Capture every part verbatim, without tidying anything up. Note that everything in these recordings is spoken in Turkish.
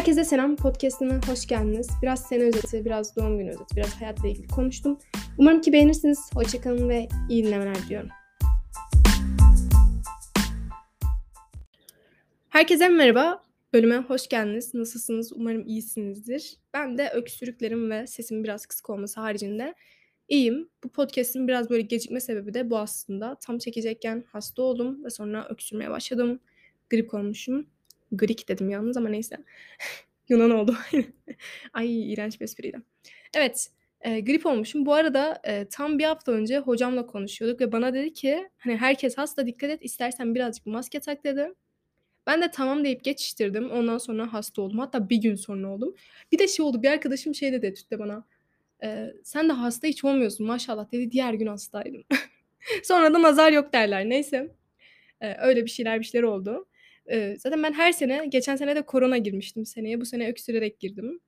Herkese selam, podcast'ına hoş geldiniz. Biraz sene özeti, biraz doğum günü özeti, biraz hayatla ilgili konuştum. Umarım ki beğenirsiniz. Hoşçakalın ve iyi dinlemeler diliyorum. Herkese merhaba, bölüme hoş geldiniz. Nasılsınız? Umarım iyisinizdir. Ben de öksürüklerim ve sesimin biraz kısık olması haricinde iyiyim. Bu podcast'in biraz böyle gecikme sebebi de bu aslında. Tam çekecekken hasta oldum ve sonra öksürmeye başladım. Grip olmuşum. Grik dedim yalnız ama neyse. Yunan oldu. Ay iğrenç bir espriydi. Evet, e, grip olmuşum. Bu arada e, tam bir hafta önce hocamla konuşuyorduk ve bana dedi ki hani herkes hasta, dikkat et, istersen birazcık maske tak dedi. Ben de tamam deyip geçiştirdim. Ondan sonra hasta oldum. Hatta bir gün sonra oldum. Bir de şey oldu, bir arkadaşım şey dedi tuttu bana. E, sen de hasta hiç olmuyorsun maşallah dedi. Diğer gün hastaydım. Sonra da nazar yok derler. Neyse. E, öyle bir şeyler bir şeyler oldu. Zaten ben her sene, geçen sene de korona girmiştim seneye. Bu sene öksürerek girdim.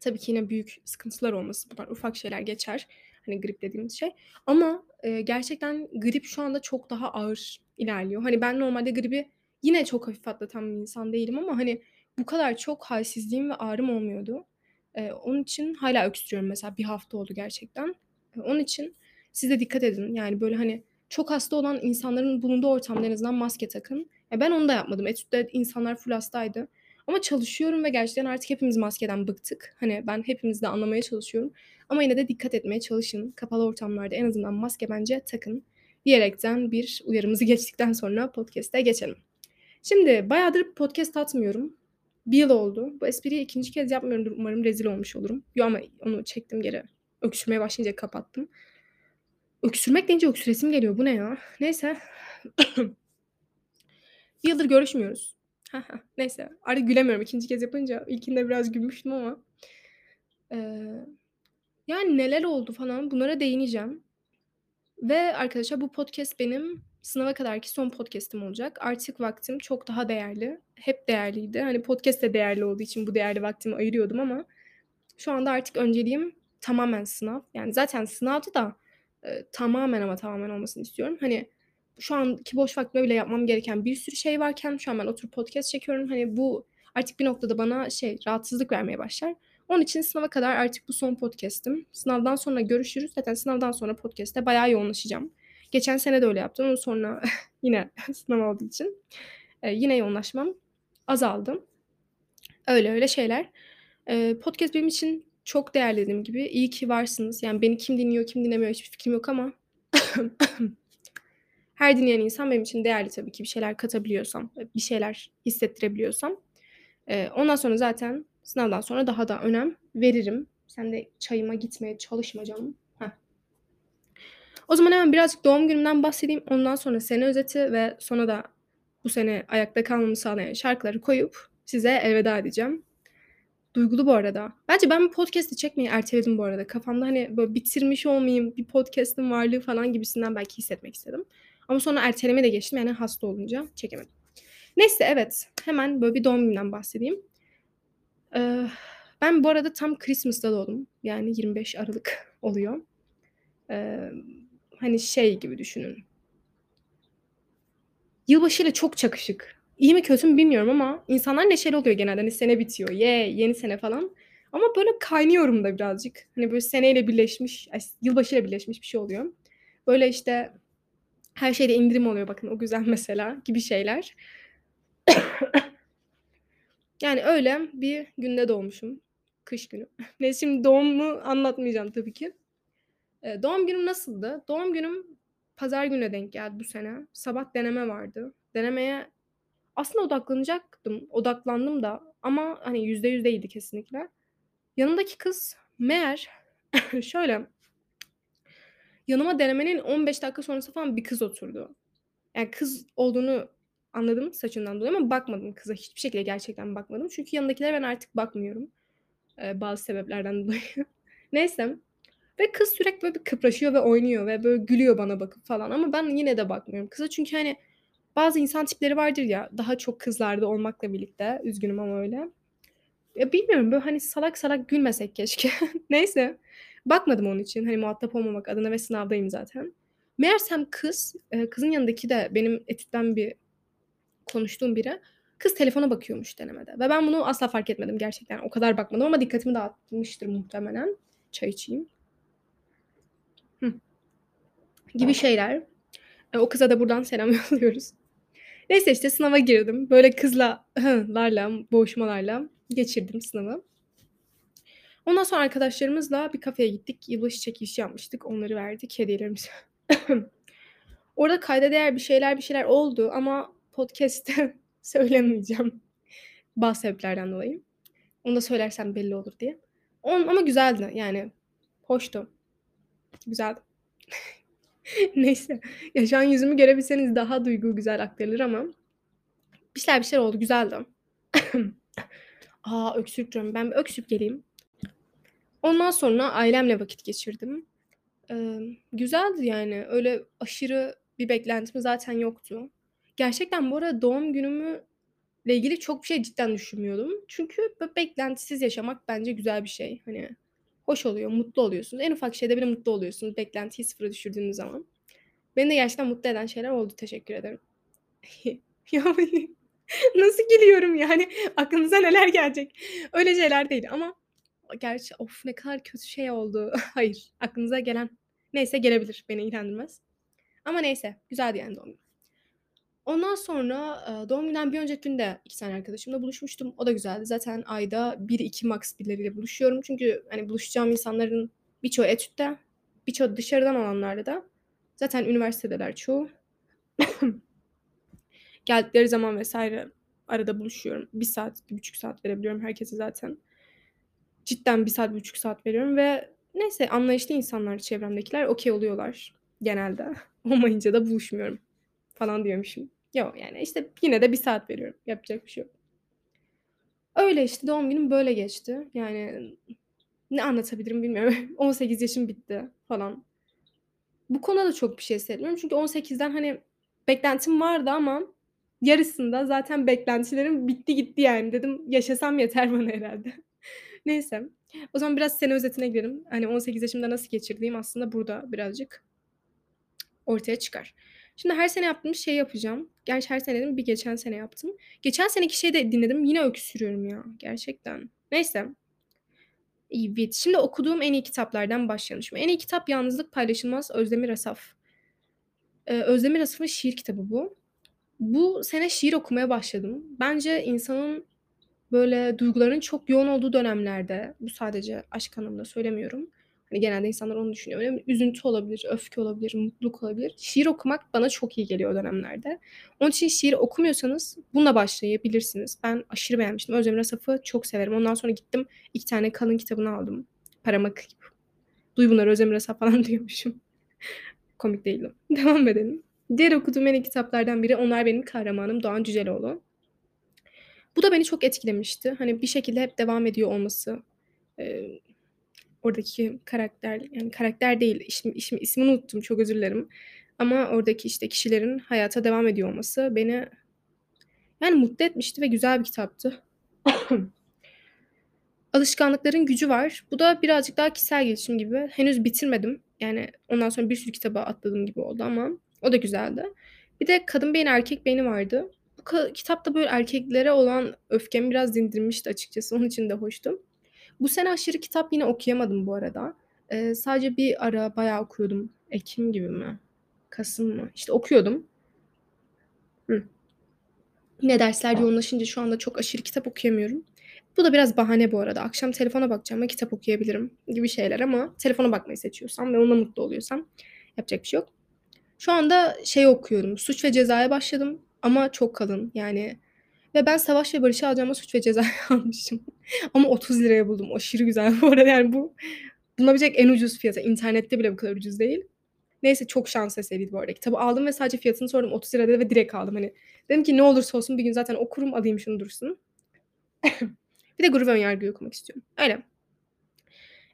Tabii ki yine büyük sıkıntılar olması. Bunlar ufak şeyler geçer. Hani grip dediğimiz şey. Ama e, gerçekten grip şu anda çok daha ağır ilerliyor. Hani ben normalde gribi yine çok hafif atlatan bir insan değilim ama hani bu kadar çok halsizliğim ve ağrım olmuyordu. E, onun için hala öksürüyorum mesela. Bir hafta oldu gerçekten. E, onun için siz de dikkat edin. Yani böyle hani çok hasta olan insanların bulunduğu ortamda en azından maske takın. Ya ben onu da yapmadım. Etütte insanlar full hastaydı. Ama çalışıyorum ve gerçekten artık hepimiz maskeden bıktık. Hani ben hepimiz de anlamaya çalışıyorum. Ama yine de dikkat etmeye çalışın. Kapalı ortamlarda en azından maske bence takın. Diyerekten bir uyarımızı geçtikten sonra podcast'e geçelim. Şimdi bayağıdır podcast atmıyorum. Bir yıl oldu. Bu espriyi ikinci kez yapmıyorumdur. Umarım rezil olmuş olurum. Yo ama onu çektim geri. Öksürmeye başlayınca kapattım. Öksürmek deyince öksüresim geliyor. Bu ne ya? Neyse. Bir yıldır görüşmüyoruz. Neyse. Artık gülemiyorum ikinci kez yapınca. İlkinde biraz gülmüştüm ama. Ee, yani neler oldu falan bunlara değineceğim. Ve arkadaşlar bu podcast benim sınava kadarki son podcastim olacak. Artık vaktim çok daha değerli. Hep değerliydi. Hani podcast de değerli olduğu için bu değerli vaktimi ayırıyordum ama şu anda artık önceliğim tamamen sınav. Yani zaten sınavdı da e, tamamen ama tamamen olmasını istiyorum. Hani şu anki boş vaktime bile yapmam gereken bir sürü şey varken şu an ben oturup podcast çekiyorum. Hani bu artık bir noktada bana şey rahatsızlık vermeye başlar. Onun için sınava kadar artık bu son podcast'im. Sınavdan sonra görüşürüz. Zaten sınavdan sonra podcast'te bayağı yoğunlaşacağım. Geçen sene de öyle yaptım. Ondan sonra yine sınav olduğu için ee, yine yoğunlaşmam azaldı. Öyle öyle şeyler. Ee, podcast benim için çok değerli dediğim gibi. İyi ki varsınız. Yani beni kim dinliyor, kim dinlemiyor hiçbir fikrim yok ama... Her dinleyen insan benim için değerli tabii ki, bir şeyler katabiliyorsam, bir şeyler hissettirebiliyorsam. Ee, ondan sonra zaten sınavdan sonra daha da önem veririm. Sen de çayıma gitmeye çalışma canım. Heh. O zaman hemen birazcık doğum günümden bahsedeyim. Ondan sonra sene özeti ve sonra da bu sene ayakta kalmamı sağlayan şarkıları koyup size elveda edeceğim. Duygulu bu arada. Bence ben bir podcast'i çekmeyi erteledim bu arada. Kafamda hani böyle bitirmiş olmayayım, bir podcast'in varlığı falan gibisinden belki hissetmek istedim. Ama sonra erteleme de geçtim. Yani hasta olunca çekemedim. Neyse evet. Hemen böyle bir doğum günümden bahsedeyim. Ee, ben bu arada tam Christmas'ta doğdum. Yani yirmi beş Aralık oluyor. Ee, hani şey gibi düşünün. Yılbaşıyla çok çakışık. İyi mi kötü mü bilmiyorum ama insanlar neşeli oluyor genelde. Hani sene bitiyor. Ye, yeni sene falan. Ama böyle kaynıyorum da birazcık. Hani böyle seneyle birleşmiş, yılbaşıyla birleşmiş bir şey oluyor. Böyle işte... Her şeyde indirim oluyor bakın, o güzel mesela gibi şeyler. Yani öyle bir günde doğmuşum. Kış günü. Neyse şimdi doğumu anlatmayacağım tabii ki. Ee, doğum günüm nasıldı? Doğum günüm pazar gününe denk geldi bu sene. Sabah deneme vardı. Denemeye aslında odaklanacaktım. Odaklandım da ama hani yüzde yüz değildi kesinlikle. Yanımdaki kız meğer şöyle... Yanıma denemenin on beş dakika sonrası falan bir kız oturdu. Yani kız olduğunu anladım saçından dolayı ama bakmadım kıza. Hiçbir şekilde gerçekten bakmadım. Çünkü yanındakilere ben artık bakmıyorum. Ee, bazı sebeplerden dolayı. Neyse. Ve kız sürekli böyle bir kıpraşıyor ve oynuyor ve böyle gülüyor bana bakıp falan. Ama ben yine de bakmıyorum kıza. Çünkü hani bazı insan tipleri vardır ya. Daha çok kızlarda olmakla birlikte. Üzgünüm ama öyle. Ya bilmiyorum böyle hani salak salak gülmesek keşke. Neyse. Bakmadım onun için. Hani muhatap olmamak adına ve sınavdayım zaten. Meğersem kız, kızın yanındaki de benim etütten bir konuştuğum biri. Kız telefona bakıyormuş denemede. Ve ben bunu asla fark etmedim gerçekten. O kadar bakmadım ama dikkatimi dağıtmıştır muhtemelen. Çay içeyim. Hı. Gibi şeyler. O kıza da buradan selam yolluyoruz. Neyse işte sınava girdim. Böyle kızlarla, boğuşmalarla geçirdim sınavı. Ondan sonra arkadaşlarımızla bir kafeye gittik. Yılbaşı çekilişi yapmıştık. Onları verdik, hediyelerimizi. Orada kayda değer bir şeyler bir şeyler oldu ama podcast'te söylemeyeceğim. Bazı sebeplerden dolayı. Onu da söylersem belli olur diye. On, ama güzeldi yani. Hoştu. Güzeldi. Neyse. Ya şu an yüzümü görebilseniz daha duygu güzel aktarılır ama. Bir şeyler bir şeyler oldu. Güzeldi. Aa öksürük diyorum. Ben bir öksürüp geleyim. Ondan sonra ailemle vakit geçirdim. Ee, güzeldi yani. Öyle aşırı bir beklentim zaten yoktu. Gerçekten bu arada doğum günümle ilgili çok bir şey cidden düşünmüyordum. Çünkü böyle beklentisiz yaşamak bence güzel bir şey. Hani hoş oluyor, mutlu oluyorsunuz. En ufak şeyde bile mutlu oluyorsunuz. Beklentiyi sıfıra düşürdüğünüz zaman. Beni de gerçekten mutlu eden şeyler oldu. Teşekkür ederim. Ya nasıl gülüyorum yani? Aklınıza neler gelecek? Öyle şeyler değil ama gerçi of ne kadar kötü şey oldu. Hayır. Aklınıza gelen neyse gelebilir. Beni ilgilendirmez. Ama neyse. Güzeldi yani doğum günü. Ondan sonra doğum günden bir önceki günde iki tane arkadaşımla buluşmuştum. O da güzeldi. Zaten ayda bir iki max birileriyle buluşuyorum. Çünkü hani buluşacağım insanların birçoğu etütte, birçoğu dışarıdan olanlarla da. Zaten üniversitedeler çoğu. Geldikleri zaman vesaire arada buluşuyorum. Bir saat, bir buçuk saat verebiliyorum herkese zaten. Cidden bir saat, bir buçuk saat veriyorum ve neyse anlayışlı insanlar çevremdekiler okey oluyorlar genelde. Olmayınca da buluşmuyorum falan diyormuşum. Yok yani işte yine de bir saat veriyorum. Yapacak bir şey yok. Öyle işte doğum günüm böyle geçti. Yani ne anlatabilirim bilmiyorum. on sekiz yaşım bitti falan. Bu konuda da çok bir şey hissetmiyorum. Çünkü on sekizden hani beklentim vardı ama yarısında zaten beklentilerim bitti gitti yani. Dedim yaşasam yeter bana herhalde. Neyse. O zaman biraz sene özetine girelim. Hani on sekiz yaşımda nasıl geçirdiğim aslında burada birazcık ortaya çıkar. Şimdi her sene yaptığım şey yapacağım. Gerçi her sene dedim bir geçen sene yaptım. Geçen seneki şeyi de dinledim. Yine öksürüyorum ya. Gerçekten. Neyse. Evet. Şimdi okuduğum en iyi kitaplardan başlayalım. Şimdi en iyi kitap Yalnızlık Paylaşılmaz. Özdemir Asaf. Ee, Özdemir Asaf'ın şiir kitabı bu. Bu sene şiir okumaya başladım. Bence insanın böyle duyguların çok yoğun olduğu dönemlerde, bu sadece aşk anlamında söylemiyorum. Hani genelde insanlar onu düşünüyor. Öyle mi? Üzüntü olabilir, öfke olabilir, mutluluk olabilir. Şiir okumak bana çok iyi geliyor dönemlerde. Onun için şiir okumuyorsanız bununla başlayabilirsiniz. Ben aşırı beğenmiştim. Özdemir Asaf'ı çok severim. Ondan sonra gittim iki tane kalın kitabını aldım. Parama kıyıp. Duy bunları Özdemir Asaf falan diyormuşum. Komik değilim. Devam edelim. Diğer okuduğum en iyi kitaplardan biri Onlar Benim Kahramanım Doğan Cüceloğlu. Bu da beni çok etkilemişti. Hani bir şekilde hep devam ediyor olması. Ee, oradaki karakter, yani karakter değil, işim, işim, ismini unuttum çok özür dilerim. Ama oradaki işte kişilerin hayata devam ediyor olması beni yani mutlu etmişti ve güzel bir kitaptı. Alışkanlıkların Gücü var. Bu da birazcık daha kişisel gelişim gibi. Henüz bitirmedim. Yani ondan sonra bir sürü kitaba atladığım gibi oldu ama o da güzeldi. Bir de Kadın Beyni Erkek Beyni vardı. Kitapta böyle erkeklere olan öfkemi biraz dindirmişti açıkçası. Onun için de hoştum. Bu sene aşırı kitap yine okuyamadım bu arada. Ee, sadece bir ara bayağı okuyordum. Ekim gibi mi? Kasım mı? İşte okuyordum. Hı. Yine dersler yoğunlaşınca şu anda çok aşırı kitap okuyamıyorum. Bu da biraz bahane bu arada. Akşam telefona bakacağım ve kitap okuyabilirim gibi şeyler ama telefona bakmayı seçiyorsam ve onunla mutlu oluyorsam yapacak bir şey yok. Şu anda şey okuyorum. Suç ve Ceza'ya başladım. Ama çok kalın yani. Ve ben Savaş ve Barış'ı alacağıma Suç ve Ceza'yı almışım. Ama otuz liraya buldum. Aşırı güzel bu arada. Yani bu bulunabilecek en ucuz fiyata. İnternette bile bu kadar ucuz değil. Neyse çok şans eseriydi bu arada. Kitabı aldım ve sadece fiyatını sordum. otuz lira dedi ve direkt aldım. Hani dedim ki ne olursa olsun bir gün zaten okurum alayım şunu dursun. Bir de Gurur ve Önyargı'yı okumak istiyorum. Öyle.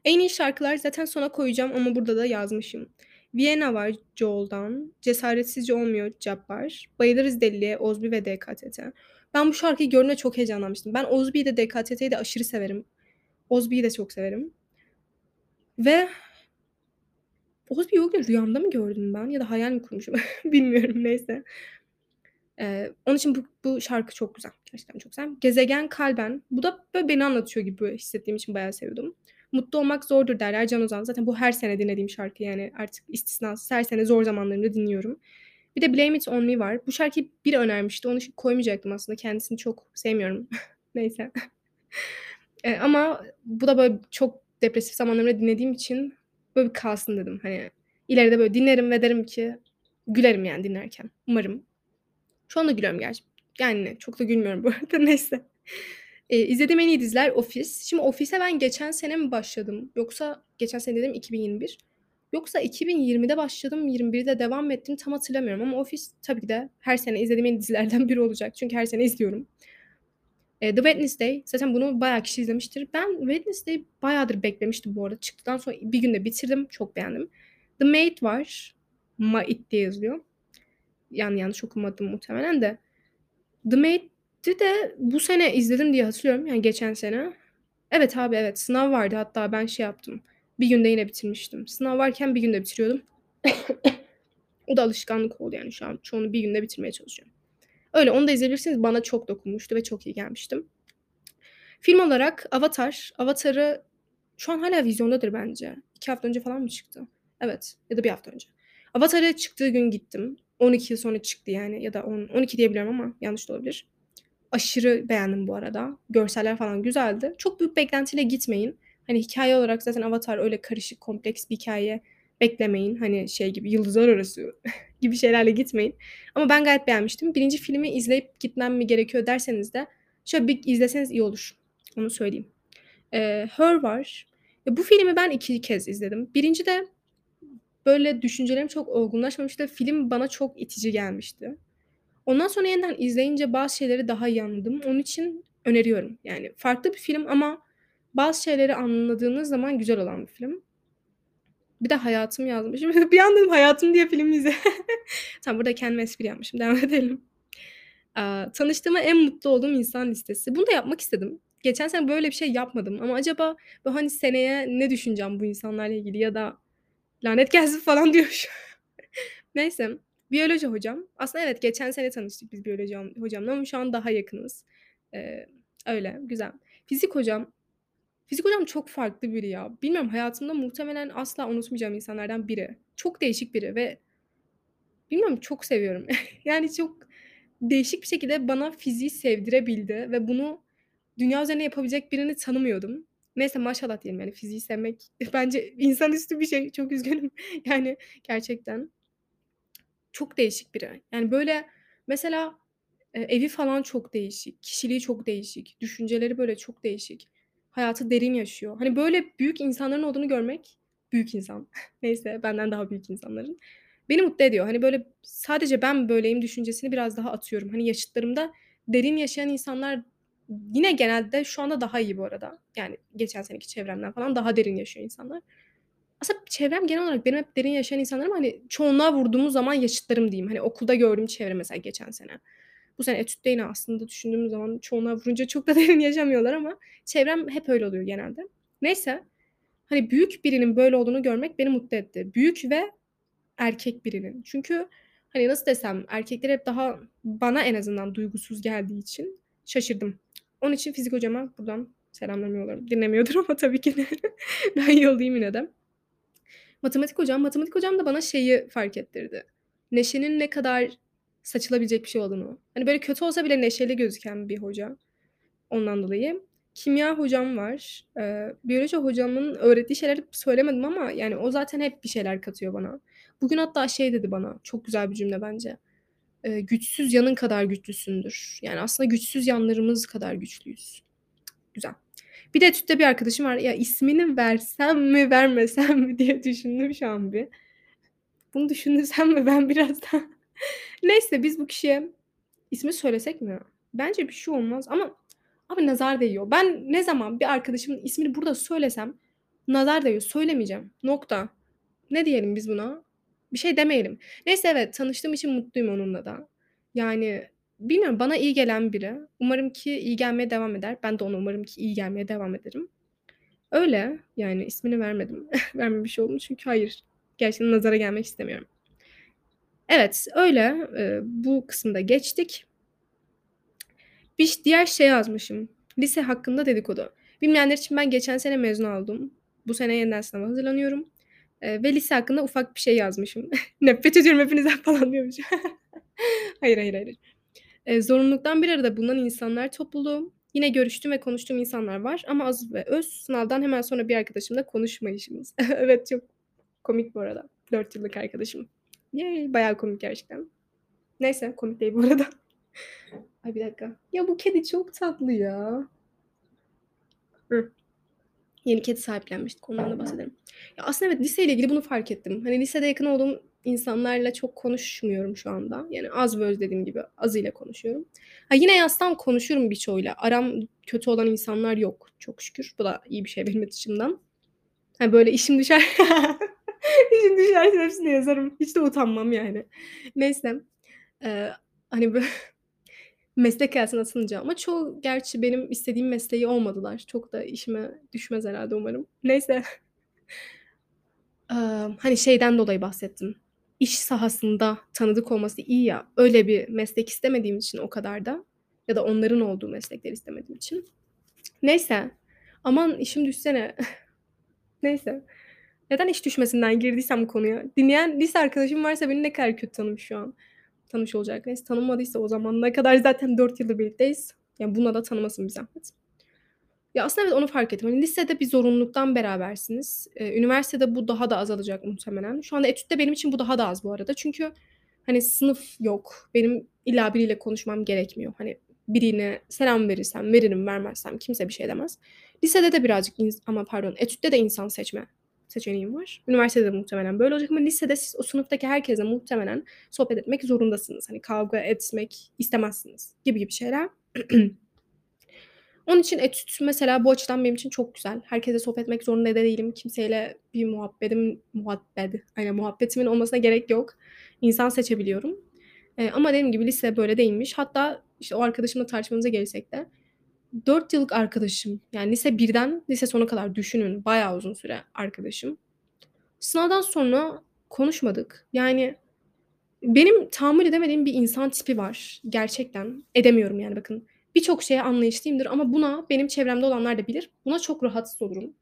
En iyi şarkılar zaten sona koyacağım ama burada da yazmışım. Vienna var Joel'dan. Cesaretsizce olmuyor Cabbar. Bayılırız Delili'ye, Ozbi ve D K T T. Ben bu şarkıyı gördüğümde çok heyecanlanmıştım. Ben Ozbi'yi de D K T T'yi de aşırı severim. Ozbi'yi de çok severim. Ve Ozbi'yi o gün rüyamda mı gördüm ben? Ya da hayal mi kurmuşum? Bilmiyorum neyse. Ee, onun için bu, bu şarkı çok güzel. Gerçekten çok güzel. Gezegen Kalben. Bu da böyle beni anlatıyor gibi hissettiğim için bayağı seviyordum. Mutlu olmak zordur derler Can Ozan. Zaten bu her sene dinlediğim şarkı, yani artık istisnasız her sene zor zamanlarımda dinliyorum. Bir de Blame It On Me var. Bu şarkıyı biri önermişti. Onu koymayacaktım aslında. Kendisini çok sevmiyorum. Neyse. ee, ama bu da böyle çok depresif zamanlarımda dinlediğim için böyle bir kalsın dedim. Hani ileride böyle dinlerim ve derim ki gülerim yani dinlerken. Umarım. Şu anda gülüyorum gerçi. Yani çok da gülmüyorum bu arada. Neyse. Ee, izlediğim en iyi diziler Office. Şimdi Office'e ben geçen sene mi başladım? Yoksa geçen sene dedim iki bin yirmi bir. Yoksa iki bin yirmide başladım, yirmi birde devam ettim. Tam hatırlamıyorum ama Office tabii ki de her sene izlediğim en iyi dizilerden biri olacak. Çünkü her sene izliyorum. Ee, The Wednesday. Zaten bunu bayağı kişi izlemiştir. Ben Wednesday'i bayağıdır beklemiştim bu arada. Çıktıktan sonra bir günde bitirdim. Çok beğendim. The Maid var. Maid diye yazılıyor. Yani yanlış okumadım muhtemelen de. The Maid'i de bu sene izledim diye hatırlıyorum. Yani geçen sene. Evet abi evet. Sınav vardı. Hatta ben şey yaptım. Bir günde yine bitirmiştim. Sınav varken bir günde bitiriyordum. O da alışkanlık oldu yani şu an. Çoğunu bir günde bitirmeye çalışıyorum. Öyle, onu da izleyebilirsiniz. Bana çok dokunmuştu ve çok iyi gelmiştim. Film olarak Avatar. Avatar'ı şu an hala vizyondadır bence. İki hafta önce falan mı çıktı? Evet. Ya da bir hafta önce. Avatar'a çıktığı gün gittim. on iki yıl sonra çıktı yani. Ya da on, on iki diyebiliyorum ama yanlış da olabilir. Aşırı beğendim bu arada. Görseller falan güzeldi. Çok büyük beklentiyle gitmeyin. Hani hikaye olarak zaten Avatar öyle karışık, kompleks bir hikaye beklemeyin. Hani şey gibi, yıldızlar arası gibi şeylerle gitmeyin. Ama ben gayet beğenmiştim. Birinci filmi izleyip gitmem mi gerekiyor derseniz de şöyle bir izleseniz iyi olur. Onu söyleyeyim. Ee, Her var. Ya bu filmi ben iki kez izledim. Birinci de böyle düşüncelerim çok olgunlaşmamıştı. Film bana çok itici gelmişti. Ondan sonra yeniden izleyince bazı şeyleri daha iyi anladım. Onun için öneriyorum. Yani farklı bir film ama bazı şeyleri anladığınız zaman güzel olan bir film. Bir de Hayatım yazmışım. Bir an dedim Hayatım diye film izle. Tam burada kendime espri yapmışım. Devam edelim. Ee, tanıştığıma en mutlu olduğum insan listesi. Bunu da yapmak istedim. Geçen sene böyle bir şey yapmadım. Ama acaba hani seneye ne düşüneceğim bu insanlarla ilgili ya da lanet gelsin falan diyor. Neyse. Biyoloji hocam. Aslında evet, geçen sene tanıştık biz biyoloji hocamla ama şu an daha yakınız. Ee, öyle. Güzel. Fizik hocam. Fizik hocam çok farklı biri ya. Bilmiyorum, hayatımda muhtemelen asla unutmayacağım insanlardan biri. Çok değişik biri ve bilmiyorum, çok seviyorum. Yani çok değişik bir şekilde bana fiziği sevdirebildi ve bunu dünya üzerine yapabilecek birini tanımıyordum. Neyse, maşallah diyelim yani, fiziği sevmek bence insanüstü bir şey. Çok üzgünüm. Yani gerçekten çok değişik biri. Yani böyle mesela evi falan çok değişik. Kişiliği çok değişik. Düşünceleri böyle çok değişik. Hayatı derin yaşıyor. Hani böyle büyük insanların olduğunu görmek, büyük insan. Neyse, benden daha büyük insanların. Beni mutlu ediyor. Hani böyle sadece ben böyleyim düşüncesini biraz daha atıyorum. Hani yaşıtlarımda derin yaşayan insanlar yine genelde şu anda daha iyi bu arada. Yani geçen seneki çevremden falan daha derin yaşıyor insanlar. Aslında çevrem genel olarak benim hep derin yaşayan insanlar ama hani çoğunluğa vurduğumuz zaman yaşıtlarım diyeyim. Hani okulda gördüğüm çevre mesela geçen sene. Bu sene etütte yine aslında düşündüğüm zaman çoğuna vurunca çok da derin yaşamıyorlar ama çevrem hep öyle oluyor genelde. Neyse, hani büyük birinin böyle olduğunu görmek beni mutlu etti. Büyük ve erkek birinin. Çünkü hani nasıl desem, erkekler hep daha bana en azından duygusuz geldiği için şaşırdım. Onun için fizik hocama buradan selamlarımı yollarım. Dinlemiyordur ama tabii ki de ben yollayayım yine de. Matematik hocam, matematik hocam da bana şeyi fark ettirdi. Neşenin ne kadar saçılabilecek bir şey olduğunu. Hani böyle kötü olsa bile neşeli gözüken bir hoca. Ondan dolayı. Kimya hocam var. Ee, biyoloji hocamın öğrettiği şeyleri söylemedim ama yani o zaten hep bir şeyler katıyor bana. Bugün hatta şey dedi bana. Çok güzel bir cümle bence. Ee, güçsüz yanın kadar güçlüsündür. Yani aslında güçsüz yanlarımız kadar güçlüyüz. Güzel. Bir de etütte bir arkadaşım var. Ya ismini versem mi vermesem mi diye düşündüm şu an bir. Bunu düşünürsem mi ben birazdan... Neyse, biz bu kişiye ismi söylesek mi? Bence bir şey olmaz ama abi nazar değiyor. Ben ne zaman bir arkadaşımın ismini burada söylesem nazar değiyor. Söylemeyeceğim. Nokta. Ne diyelim biz buna? Bir şey demeyelim. Neyse, evet, tanıştığım için mutluyum onunla da. Yani bilmiyorum, bana iyi gelen biri. Umarım ki iyi gelmeye devam eder. Ben de ona umarım ki iyi gelmeye devam ederim. Öyle yani, ismini vermedim. Vermemiş oldum çünkü hayır. Gerçekten nazara gelmek istemiyorum. Evet, öyle. Ee, bu kısımda geçtik. Bir diğer şey yazmışım. Lise hakkında dedikodu. Bilmeyenler için ben geçen sene mezun oldum. Bu sene yeniden sınava hazırlanıyorum. Ee, ve lise hakkında ufak bir şey yazmışım. Nefret ediyorum hepinizden falan diyormuşum. Hayır, hayır, hayır. Ee, zorunluluktan bir arada bulunan insanlar topluluğu. Yine görüştüğüm ve konuştuğum insanlar var. Ama az ve öz sınavdan hemen sonra bir arkadaşımla konuşmayışımız. Evet, çok komik bu arada. Dört yıllık arkadaşım. Yay, bayağı komik gerçekten. Neyse, komik değil bu arada. Ay bir dakika. Ya bu kedi çok tatlı ya. Hı. Yeni kedi sahiplenmiştik. Ondan da bahsedelim. Ya aslında evet, liseyle ilgili bunu fark ettim. Hani lisede yakın olduğum insanlarla çok konuşmuyorum şu anda. Yani az ve öz dediğim gibi azıyla konuşuyorum. Ha, yine yazsam konuşurum birçoğuyla. Aram kötü olan insanlar yok. Çok şükür. Bu da iyi bir şey benim açımdan. Ha, böyle işim düşer. İşim düşerse hepsini yazarım. Hiç de utanmam yani. Neyse. Ee, hani böyle meslek hayatına atılınca ama çoğu gerçi benim istediğim mesleği olmadılar. Çok da işime düşmez herhalde umarım. Neyse. Ee, hani şeyden dolayı bahsettim. İş sahasında tanıdık olması iyi ya. Öyle bir meslek istemediğim için o kadar da. Ya da onların olduğu meslekleri istemediğim için. Neyse. Aman işim düşsene. Neyse. Neden iş düşmesinden girdiysem konuya. Dinleyen lise arkadaşım varsa beni ne kadar kötü tanımış şu an. Tanış olacak. Neyse, tanımadıysa o zaman ne kadar zaten dört yıldır birlikteyiz. Yani buna da tanımasın bir zahmet. Ya aslında evet, onu fark ettim. Yani lisede bir zorunluluktan berabersiniz. Ee, üniversitede bu daha da azalacak muhtemelen. Şu anda etütte benim için bu daha da az bu arada. Çünkü hani sınıf yok. Benim illa biriyle konuşmam gerekmiyor. Hani birine selam verirsem, veririm, vermezsem kimse bir şey demez. Lisede de birazcık in- ama pardon etütte de insan seçme seçeneğim var. Üniversitede muhtemelen böyle olacak ama lisede siz o sınıftaki herkese muhtemelen sohbet etmek zorundasınız. Hani kavga etmek istemezsiniz gibi gibi şeyler. Onun için etüt mesela bu açıdan benim için çok güzel. Herkese sohbet etmek zorunda değilim. Kimseyle bir muhabbetim, muhabbet, aynen muhabbetimin olmasına gerek yok. İnsan seçebiliyorum. Ee, ama dediğim gibi lise böyle değilmiş. Hatta işte o arkadaşımla tartışmamıza gelsek de dört yıllık arkadaşım, yani lise birden lise sona kadar düşünün, bayağı uzun süre arkadaşım. Sınavdan sonra konuşmadık. Yani benim tahammül edemediğim bir insan tipi var. Gerçekten edemiyorum yani, bakın. Birçok şeye anlayışlıyımdır ama buna, benim çevremde olanlar da bilir, buna çok rahatsız olurum.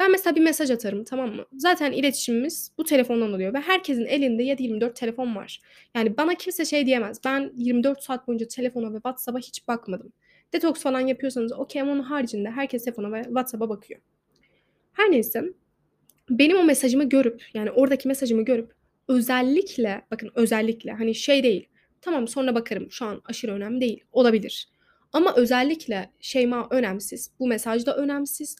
Ben mesela bir mesaj atarım, tamam mı? Zaten iletişimimiz bu telefondan oluyor ve herkesin elinde yedi yirmi dört telefon var. Yani bana kimse şey diyemez. Ben yirmi dört saat boyunca telefona ve WhatsApp'a hiç bakmadım. Detoks falan yapıyorsanız okey, ama onun haricinde herkes telefona ve WhatsApp'a bakıyor. Her neyse, benim o mesajımı görüp, yani oradaki mesajımı görüp özellikle, bakın özellikle, hani şey değil, tamam sonra bakarım şu an aşırı önemli değil, olabilir. Ama özellikle Şeyma önemsiz, bu mesaj da önemsiz,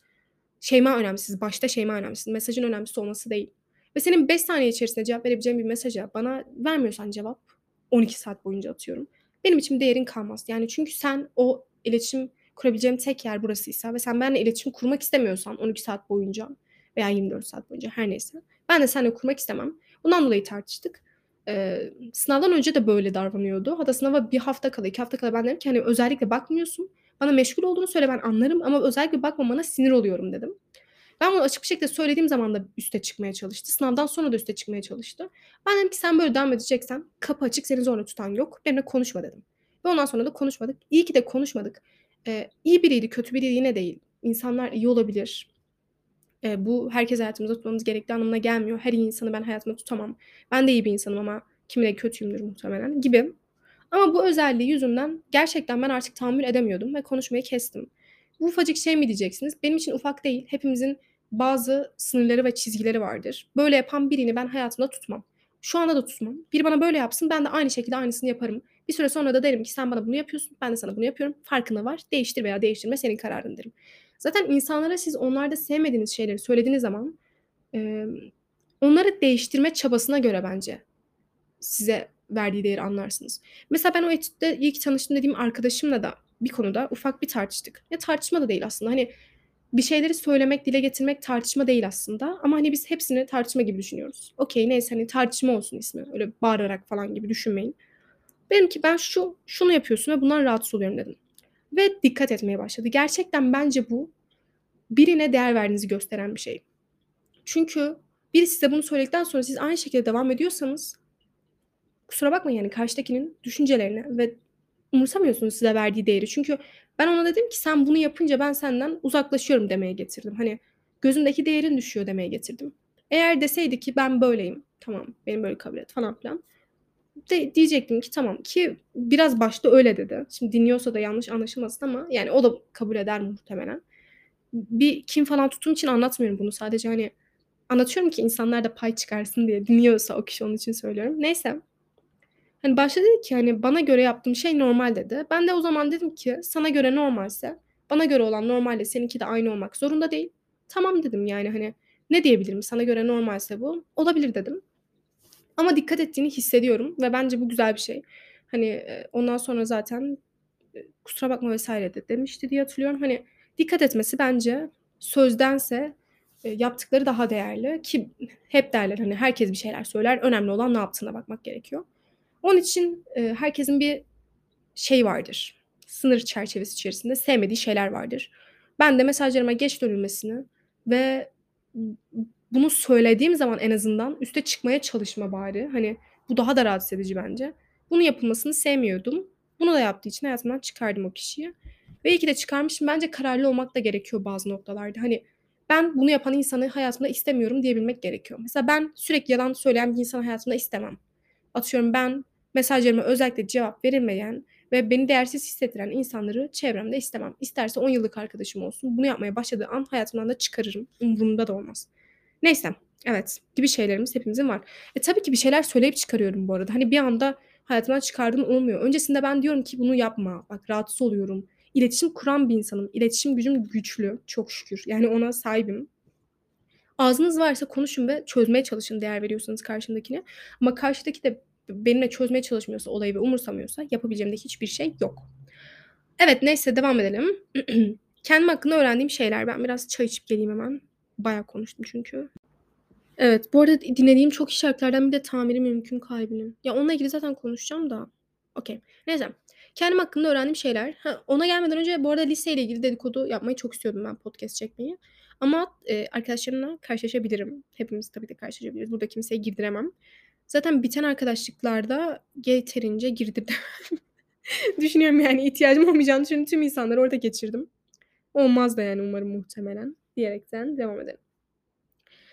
Şeyma önemsiz, başta Şeyma önemsiz, mesajın önemsiz olması değil. Ve senin beş saniye içerisinde cevap verebileceğin bir mesaja bana vermiyorsan cevap, on iki saat boyunca atıyorum, benim için değerin kalmaz. Yani çünkü sen o İletişim kurabileceğim tek yer burasıysa ve sen benimle iletişim kurmak istemiyorsan on iki saat boyunca veya yirmi dört saat boyunca her neyse, ben de seninle kurmak istemem. Bundan dolayı tartıştık. Ee, sınavdan önce de böyle davranıyordu. Hatta sınava bir hafta kala, iki hafta kala ben dedim ki hani özellikle bakmıyorsun. Bana meşgul olduğunu söyle, ben anlarım ama özellikle bakmamana sinir oluyorum dedim. Ben bunu açık bir şekilde söylediğim zaman da üste çıkmaya çalıştı. Sınavdan sonra da üste çıkmaya çalıştı. Ben dedim ki sen böyle devam edeceksen kapı açık, seni zorla tutan yok. Benimle konuşma dedim. Ve ondan sonra da konuşmadık. İyi ki de konuşmadık. Ee, iyi biriydi, kötü biriydi yine değil. İnsanlar iyi olabilir. Ee, bu herkes hayatımızda tutmamız gerektiği anlamına gelmiyor. Her iyi insanı ben hayatıma tutamam. Ben de iyi bir insanım ama kimine kötüyümdür muhtemelen gibi. Ama bu özelliği yüzünden gerçekten ben artık tahammül edemiyordum ve konuşmayı kestim. Bu ufacık şey mi diyeceksiniz? Benim için ufak değil. Hepimizin bazı sınırları ve çizgileri vardır. Böyle yapan birini ben hayatımda tutmam. Şu anda da tutmam. Biri bana böyle yapsın, ben de aynı şekilde aynısını yaparım. Bir süre sonra da derim ki sen bana bunu yapıyorsun, ben de sana bunu yapıyorum. Farkına var, değiştir veya değiştirme senin kararın derim. Zaten insanlara siz onlarda sevmediğiniz şeyleri söylediğiniz zaman e, onları değiştirme çabasına göre bence size verdiği değeri anlarsınız. Mesela ben o etütte ilk tanıştığım dediğim arkadaşımla da bir konuda ufak bir tartıştık. Ya tartışma da değil aslında, hani bir şeyleri söylemek, dile getirmek tartışma değil aslında. Ama hani biz hepsini tartışma gibi düşünüyoruz. Okey neyse, hani tartışma olsun ismi. Öyle bağırarak falan gibi düşünmeyin. Benim ki ben şu şunu yapıyorsun ve bundan rahatsız oluyorum dedim. Ve dikkat etmeye başladı. Gerçekten bence bu birine değer verdiğinizi gösteren bir şey. Çünkü biri size bunu söyledikten sonra siz aynı şekilde devam ediyorsanız kusura bakmayın yani karşıdakinin düşüncelerine ve umursamıyorsunuz size verdiği değeri. Çünkü ben ona dedim ki sen bunu yapınca ben senden uzaklaşıyorum demeye getirdim. Hani gözümdeki değerin düşüyor demeye getirdim. Eğer deseydi ki ben böyleyim, tamam benim böyle kabul et falan filan de, diyecektim ki tamam ki biraz başta öyle dedi. Şimdi dinliyorsa da yanlış anlaşılmasın ama yani o da kabul eder muhtemelen. Bir kim falan tuttuğum için anlatmıyorum bunu. Sadece hani anlatıyorum ki insanlar da pay çıkarsın diye, dinliyorsa o kişi onun için söylüyorum. Neyse. Hani başta dedi ki hani bana göre yaptığım şey normal dedi. Ben de o zaman dedim ki sana göre normalse bana göre olan normalle seninki de aynı olmak zorunda değil. Tamam dedim yani hani ne diyebilirim, sana göre normalse bu olabilir dedim. Ama dikkat ettiğini hissediyorum ve bence bu güzel bir şey. Hani ondan sonra zaten kusura bakma vesaire de demişti diye hatırlıyorum. Hani dikkat etmesi bence sözdense yaptıkları daha değerli ki hep derler hani herkes bir şeyler söyler. Önemli olan ne yaptığına bakmak gerekiyor. Onun için herkesin bir şey vardır. Sınır çerçevesi içerisinde sevmediği şeyler vardır. Ben de mesajlarıma geç dönülmesini ve bunu söylediğim zaman en azından üste çıkmaya çalışma bari. Hani bu daha da rahatsız edici bence. Bunun yapılmasını sevmiyordum. Bunu da yaptığı için hayatımdan çıkardım o kişiyi. Ve iyi ki de çıkarmışım. Bence kararlı olmak da gerekiyor bazı noktalarda. Hani ben bunu yapan insanı hayatımda istemiyorum diyebilmek gerekiyor. Mesela ben sürekli yalan söyleyen bir insanı hayatımda istemem. Atıyorum ben mesajlarıma özellikle cevap verilmeyen ve beni değersiz hissettiren insanları çevremde istemem. İsterse on yıllık arkadaşım olsun. Bunu yapmaya başladığı an hayatımdan da çıkarırım. Umurumda da olmaz. Neyse, evet gibi şeylerimiz hepimizin var. E tabii ki bir şeyler söyleyip çıkarıyorum bu arada. Hani bir anda hayatımdan çıkardığım olmuyor. Öncesinde ben diyorum ki bunu yapma. Bak rahatsız oluyorum. İletişim kuran bir insanım. İletişim gücüm güçlü. Çok şükür. Yani ona sahibim. Ağzınız varsa konuşun ve çözmeye çalışın değer veriyorsanız karşındakine. Ama karşıdaki de benimle çözmeye çalışmıyorsa olayı ve umursamıyorsa yapabileceğimde hiçbir şey yok. Evet neyse devam edelim. Kendim hakkında öğrendiğim şeyler. Ben biraz çay içip geleyim hemen. Bayağı konuştum çünkü. Evet bu arada dinlediğim çok iyi şarkılardan bir de Tamiri Mümkün Kalbinin. Ya onunla ilgili zaten konuşacağım da. Okey. Neyse. Kendim hakkında öğrendiğim şeyler. Ha, ona gelmeden önce bu arada liseyle ilgili dedikodu yapmayı çok istiyordum ben, podcast çekmeyi. Ama e, arkadaşlarımla karşılaşabilirim. Hepimiz tabii de karşılaşabiliriz. Burada kimseye girdiremem. Zaten biten arkadaşlıklarda yeterince girdim. Düşünüyorum yani ihtiyacım olmayacağını düşündüğüm tüm insanları orada geçirdim. Olmaz da yani umarım muhtemelen diyerekten devam edelim.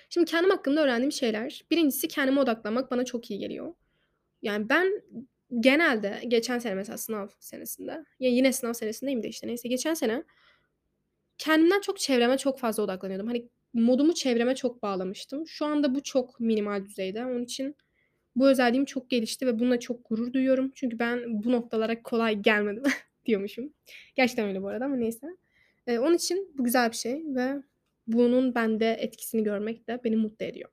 Şimdi kendim hakkında öğrendiğim şeyler. Birincisi kendime odaklanmak bana çok iyi geliyor. Yani ben genelde geçen sene mesela sınav senesinde. Ya yine sınav senesindeyim de işte neyse geçen sene kendimden çok çevreme çok fazla odaklanıyordum. Hani modumu çevreme çok bağlamıştım. Şu anda bu çok minimal düzeyde. Onun için bu özelliğim çok gelişti ve bununla çok gurur duyuyorum. Çünkü ben bu noktalara kolay gelmedim diyormuşum. Gerçekten öyle bu arada ama neyse. Ee, onun için bu güzel bir şey ve bunun bende etkisini görmek de beni mutlu ediyor.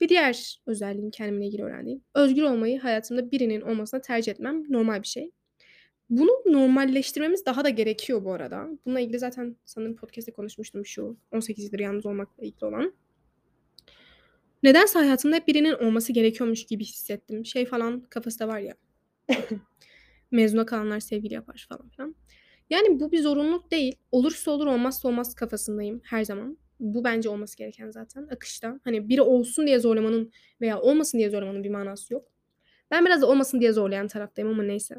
Bir diğer özelliğim kendimle ilgili öğrendiğim. Özgür olmayı hayatımda birinin olmasına tercih etmem normal bir şey. Bunu normalleştirmemiz daha da gerekiyor bu arada. Bununla ilgili zaten sanırım podcast'te konuşmuştum şu on sekiz yıldır yalnız olmakla ilgili olan. Nedense hayatımda hep birinin olması gerekiyormuş gibi hissettim. Şey falan kafası da var ya. Mezuna kalanlar sevgili yapar falan filan. Yani bu bir zorunluluk değil. Olursa olur olmazsa olmaz kafasındayım her zaman. Bu bence olması gereken zaten akışta. Hani biri olsun diye zorlamanın veya olmasın diye zorlamanın bir manası yok. Ben biraz da olmasın diye zorlayan taraftayım ama neyse.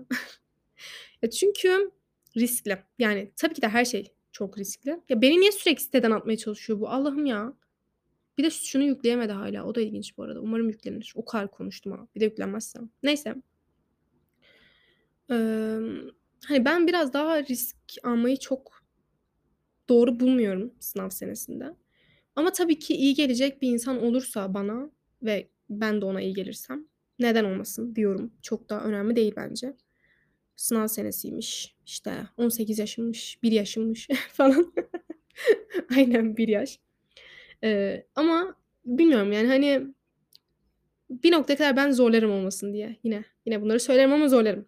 Ya çünkü riskli. Yani tabii ki de her şey çok riskli. Ya beni niye sürekli siteden atmaya çalışıyor bu? Allah'ım ya. Bir de şunu yükleyemedi hala. O da ilginç bu arada. Umarım yüklenir. O kadar konuştum ha. Bir de yüklenmezse. Neyse. Ee, hani ben biraz daha risk almayı çok doğru bulmuyorum sınav senesinde. Ama tabii ki iyi gelecek bir insan olursa bana ve ben de ona iyi gelirsem neden olmasın diyorum. Çok daha önemli değil bence. Sınav senesiymiş. İşte on sekiz yaşımmış. bir yaşımmış falan. Aynen bir yaş. Ee, ama bilmiyorum yani hani bir noktaya kadar ben zorlarım olmasın diye yine yine bunları söylerim ama zorlarım.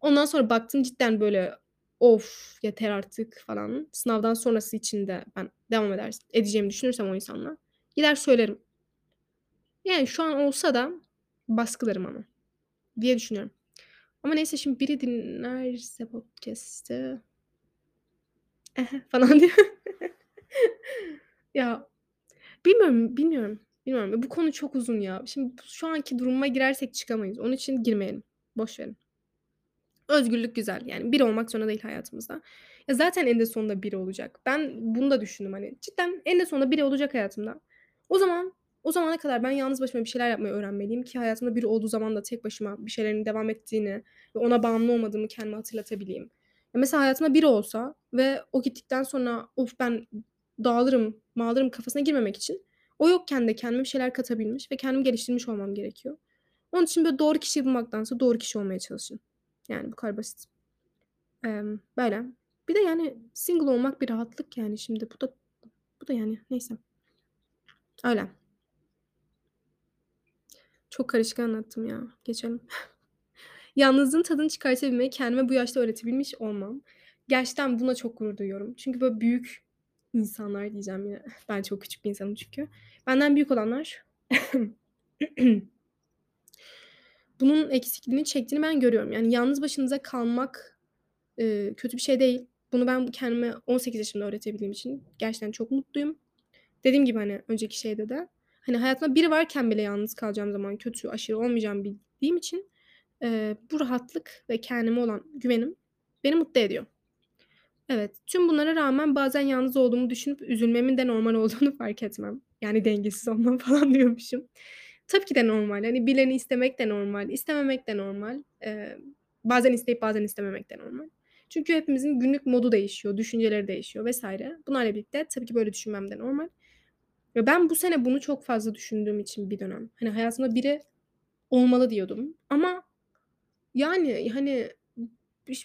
Ondan sonra baktım cidden böyle of yeter artık falan. Sınavdan sonrası için de ben devam eder, edeceğimi düşünürsem o insanla gider söylerim. Yani şu an olsa da baskılarım ama diye düşünüyorum. Ama neyse şimdi biri dinlerse podcast'ı falan diyor. Ya bilmiyorum, bilmiyorum. Bilmiyorum. Bu konu çok uzun ya. Şimdi şu anki duruma girersek çıkamayız. Onun için girmeyelim. Boş verin. Özgürlük güzel. Yani bir olmak zorunda değil hayatımızda. Ya zaten en de sonunda biri olacak. Ben bunu da düşündüm hani. Cidden en de sonunda biri olacak hayatımda. O zaman o zamana kadar ben yalnız başıma bir şeyler yapmayı öğrenmeliyim ki hayatımda biri olduğu zaman da tek başıma bir şeylerin devam ettiğini ve ona bağımlı olmadığımı kendime hatırlatabileyim. Ya mesela hayatımda biri olsa ve o gittikten sonra of ben dağılırım, mağılırım kafasına girmemek için o yokken de kendime bir şeyler katabilmiş ve kendimi geliştirmiş olmam gerekiyor. Onun için böyle doğru kişiyi bulmaktansa doğru kişi olmaya çalışın. Yani bu kadar basit. Ee, böyle. Bir de yani single olmak bir rahatlık yani şimdi. Bu da bu da yani neyse. Öyle. Çok karışık anlattım ya. Geçelim. Yalnızlığın tadını çıkartabilmeyi kendime bu yaşta öğretebilmiş olmam. Gerçekten buna çok gurur duyuyorum. Çünkü böyle büyük insanlar diyeceğim yine. Ben çok küçük bir insanım çünkü. Benden büyük olanlar bunun eksikliğini çektiğini ben görüyorum. Yani yalnız başınıza kalmak e, kötü bir şey değil. Bunu ben kendime on sekiz yaşımda öğretebildiğim için gerçekten çok mutluyum. Dediğim gibi hani önceki şeyde de hani hayatımda biri varken bile yalnız kalacağım zaman kötü, aşırı olmayacağımı bildiğim için e, bu rahatlık ve kendime olan güvenim beni mutlu ediyor. Evet, tüm bunlara rağmen bazen yalnız olduğumu düşünüp üzülmemin de normal olduğunu fark etmem. Yani dengesiz olmam falan diyormuşum. Tabii ki de normal. Hani bileni istemek de normal, istememek de normal. Ee, bazen isteyip bazen istememek de normal. Çünkü hepimizin günlük modu değişiyor, düşünceleri değişiyor vesaire. Bunlarla birlikte tabii ki böyle düşünmem de normal. Ve ben bu sene bunu çok fazla düşündüğüm için bir dönem. Hani hayatımda biri olmalı diyordum. Ama yani hani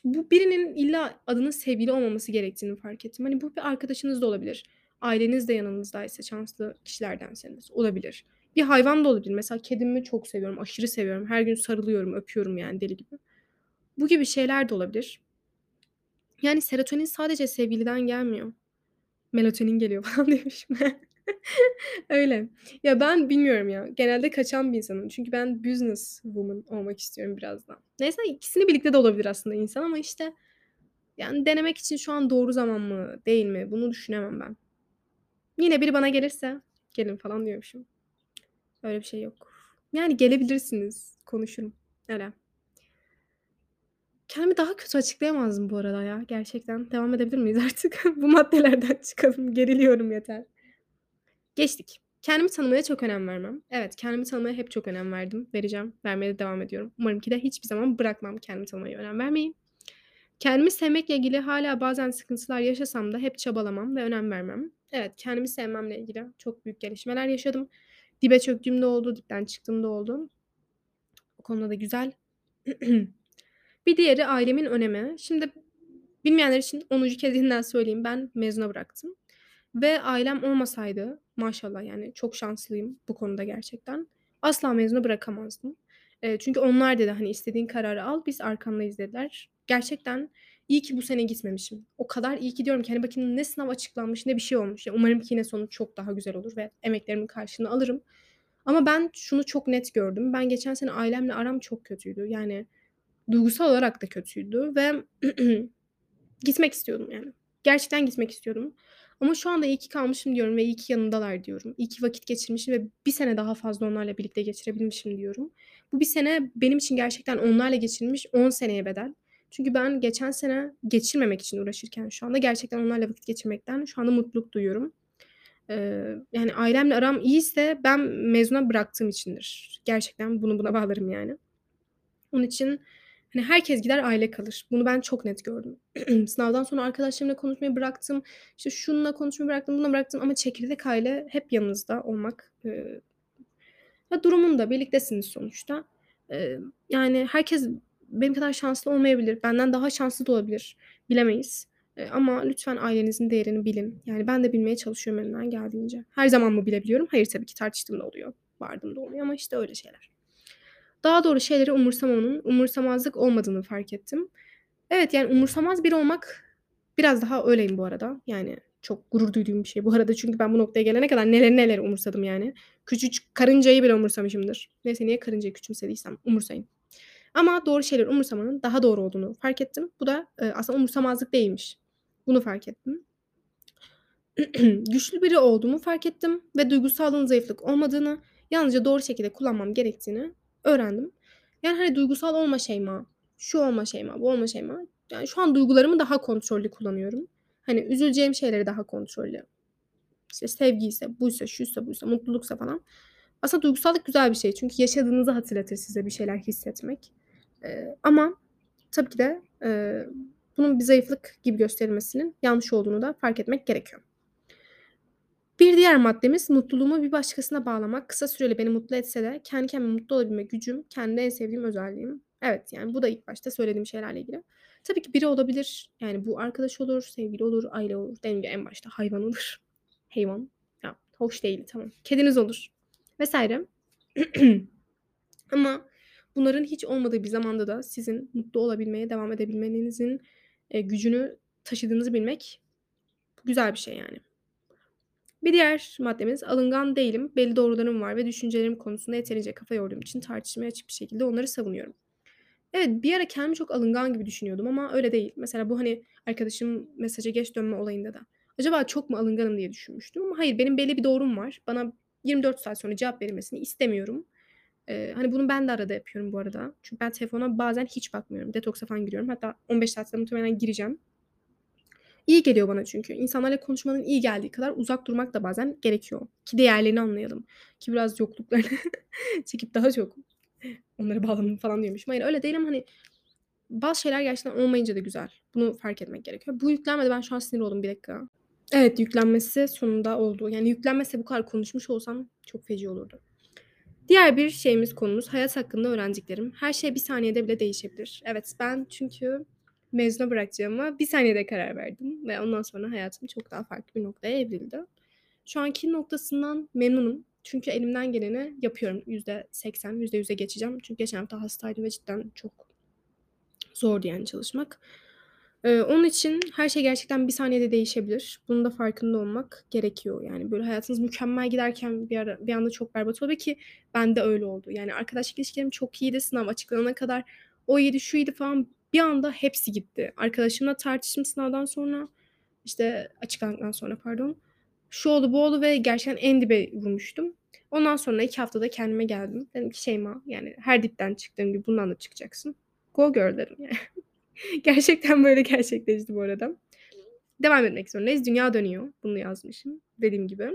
bu birinin illa adının sevgili olmaması gerektiğini fark ettim. Hani bu bir arkadaşınız da olabilir. Aileniz de yanınızdaysa şanslı kişilerdenseniz olabilir. Bir hayvan da olabilir. Mesela kedimi çok seviyorum. Aşırı seviyorum. Her gün sarılıyorum, öpüyorum yani deli gibi. Bu gibi şeyler de olabilir. Yani serotonin sadece sevgiliden gelmiyor. Melatonin geliyor falan demişim. Öyle. Ya ben bilmiyorum ya. Genelde kaçan bir insanım. Çünkü ben business woman olmak istiyorum birazdan. Neyse ikisini birlikte de olabilir aslında insan ama işte yani denemek için şu an doğru zaman mı değil mi? Bunu düşünemem ben. Yine biri bana gelirse gelin falan diyormuşum. Öyle bir şey yok. Yani gelebilirsiniz. Konuşurum. Öyle. Kendimi daha kötü açıklayamazdım bu arada ya. Gerçekten. Devam edebilir miyiz artık? Bu maddelerden çıkalım. Geriliyorum yeter. Geçtik. Kendimi tanımaya çok önem vermem. Evet, kendimi tanımaya hep çok önem verdim. Vereceğim. Vermeye de devam ediyorum. Umarım ki de hiçbir zaman bırakmam kendimi tanımaya önem vermeyi. Kendimi sevmekle ilgili hala bazen sıkıntılar yaşasam da hep çabalamam ve önem vermem. Evet, kendimi sevmemle ilgili çok büyük gelişmeler yaşadım. Dibe çöktüğümde oldu, dipten çıktığımda oldu. O konuda da güzel. Bir diğeri ailemin önemi. Şimdi bilmeyenler için onuncu kez yeniden söyleyeyim. Ben mezuna bıraktım. Ve ailem olmasaydı maşallah yani çok şanslıyım bu konuda gerçekten. Asla mezuna bırakamazdım. E, çünkü onlar dedi hani istediğin kararı al biz arkandayız dediler. Gerçekten iyi ki bu sene gitmemişim. O kadar iyi ki diyorum ki hani bakın ne sınav açıklanmış ne bir şey olmuş. Yani umarım ki yine sonuç çok daha güzel olur ve emeklerimin karşılığını alırım. Ama ben şunu çok net gördüm. Ben geçen sene ailemle aram çok kötüydü. Yani duygusal olarak da kötüydü ve gitmek istiyordum yani. Gerçekten gitmek istiyordum. Ama şu anda iyi ki kalmışım diyorum ve iyi ki yanındalar diyorum. İyi ki vakit geçirmişim ve bir sene daha fazla onlarla birlikte geçirebilmişim diyorum. Bu bir sene benim için gerçekten onlarla geçirilmiş on seneye bedel. Çünkü ben geçen sene geçirmemek için uğraşırken şu anda gerçekten onlarla vakit geçirmekten şu anda mutluluk duyuyorum. Ee, yani ailemle aram iyiyse ben mezuna bıraktığım içindir. Gerçekten bunu buna bağlarım yani. Onun için hani herkes gider aile kalır. Bunu ben çok net gördüm. Sınavdan sonra arkadaşlarımla konuşmayı bıraktım. İşte şununla konuşmayı bıraktım, buna bıraktım. Ama çekirdek aile hep yanınızda olmak. E, ya durumunda birliktesiniz sonuçta. E, yani herkes benim kadar şanslı olmayabilir. Benden daha şanslı da olabilir. Bilemeyiz. E, ama lütfen ailenizin değerini bilin. Yani ben de bilmeye çalışıyorum elimden geldiğince. Her zaman mı bilebiliyorum? Hayır tabii ki tartıştığım da oluyor. Vardığım da oluyor ama işte öyle şeyler. Daha doğru şeyleri umursamanın umursamazlık olmadığını fark ettim. Evet yani umursamaz biri olmak biraz daha öyleyim bu arada. Yani çok gurur duyduğum bir şey bu arada. Çünkü ben bu noktaya gelene kadar neler neler umursadım yani. Küçücük karıncayı bile umursamışımdır. Neyse niye karıncayı küçümsediysem umursayın. Ama doğru şeyleri umursamanın daha doğru olduğunu fark ettim. Bu da e, aslında umursamazlık değilmiş. Bunu fark ettim. Güçlü biri olduğumu fark ettim ve duygusalın zayıflık olmadığını, yalnızca doğru şekilde kullanmam gerektiğini öğrendim. Yani hani duygusal olma Şeyma, şu olma Şeyma, bu olma Şeyma. Yani şu an duygularımı daha kontrollü kullanıyorum. Hani üzüleceğim şeyleri daha kontrollü. İşte sevgiyse, buysa, şuysa, buysa, mutluluksa falan. Aslında duygusallık güzel bir şey. Çünkü yaşadığınızı hatırlatır size bir şeyler hissetmek. Ee, ama tabii ki de e, bunun bir zayıflık gibi gösterilmesinin yanlış olduğunu da fark etmek gerekiyor. Bir diğer maddemiz mutluluğumu bir başkasına bağlamak. Kısa süreli beni mutlu etse de kendi kendime mutlu olabilme gücüm, kendi en sevdiğim özelliğim. Evet, yani bu da ilk başta söylediğim şeylerle ilgili. Tabii ki biri olabilir. Yani bu arkadaş olur, sevgili olur, aile olur. Dediğim gibi en başta hayvan olur. Hayvan. Ya, hoş değil, tamam. Kediniz olur. Vesaire. Ama bunların hiç olmadığı bir zamanda da sizin mutlu olabilmeye devam edebilmenizin e, gücünü taşıdığınızı bilmek güzel bir şey yani. Bir diğer maddemiz alıngan değilim, belli doğrularım var ve düşüncelerim konusunda yeterince kafa yorduğum için tartışmaya açık bir şekilde onları savunuyorum. Evet, bir ara kendimi çok alıngan gibi düşünüyordum ama öyle değil. Mesela bu hani arkadaşım mesaja geç dönme olayında da. Acaba çok mu alınganım diye düşünmüştüm ama hayır, benim belli bir doğrum var. Bana yirmi dört saat sonra cevap verilmesini istemiyorum. Ee, hani bunu ben de arada yapıyorum bu arada. Çünkü ben telefona bazen hiç bakmıyorum. Detoksa falan giriyorum. Hatta on beş saatte muhtemelen gireceğim. İyi geliyor bana çünkü. İnsanlarla konuşmanın iyi geldiği kadar uzak durmak da bazen gerekiyor. Ki değerlerini anlayalım. Ki biraz yokluklarını çekip daha çok onları bağlanalım falan diyormuşum. Hayır, öyle değil ama hani bazı şeyler gerçekten olmayınca da güzel. Bunu fark etmek gerekiyor. Bu yüklenmedi. Ben şu an sinir oldum, bir dakika. Evet, yüklenmesi sonunda oldu. Yani yüklenmese bu kadar konuşmuş olsam çok feci olurdu. Diğer bir şeyimiz, konumuz hayat hakkında öğrendiklerim. Her şey bir saniyede bile değişebilir. Evet, ben çünkü mezuna bırakacağıma bir saniyede karar verdim. Ve ondan sonra hayatım çok daha farklı bir noktaya evrildi. Şu anki noktasından memnunum. Çünkü elimden geleni yapıyorum. yüzde seksen, yüzde yüze geçeceğim. Çünkü geçen hafta hastaydım ve cidden çok zordu yani çalışmak. Ee, onun için her şey gerçekten bir saniyede değişebilir. Bunun da farkında olmak gerekiyor. Yani böyle hayatınız mükemmel giderken bir, ara, bir anda çok berbat oldu ki bende öyle oldu. Yani arkadaşlık ilişkilerim çok iyiydi. Sınav açıklanana kadar o iyiydi, şu iyiydi falan. Bir anda hepsi gitti. Arkadaşımla tartıştım sınavdan sonra. İşte açıklandıktan sonra pardon. Şu oldu, bu oldu ve gerçekten en dibe vurmuştum. Ondan sonra iki haftada kendime geldim. Dedim ki Şeyma, yani her dipten çıktığım gibi bundan da çıkacaksın. Go girl dedim yani. Gerçekten böyle gerçekleşti bu arada. Devam etmek zorundayız. Dünya dönüyor. Bunu yazmışım. Dediğim gibi.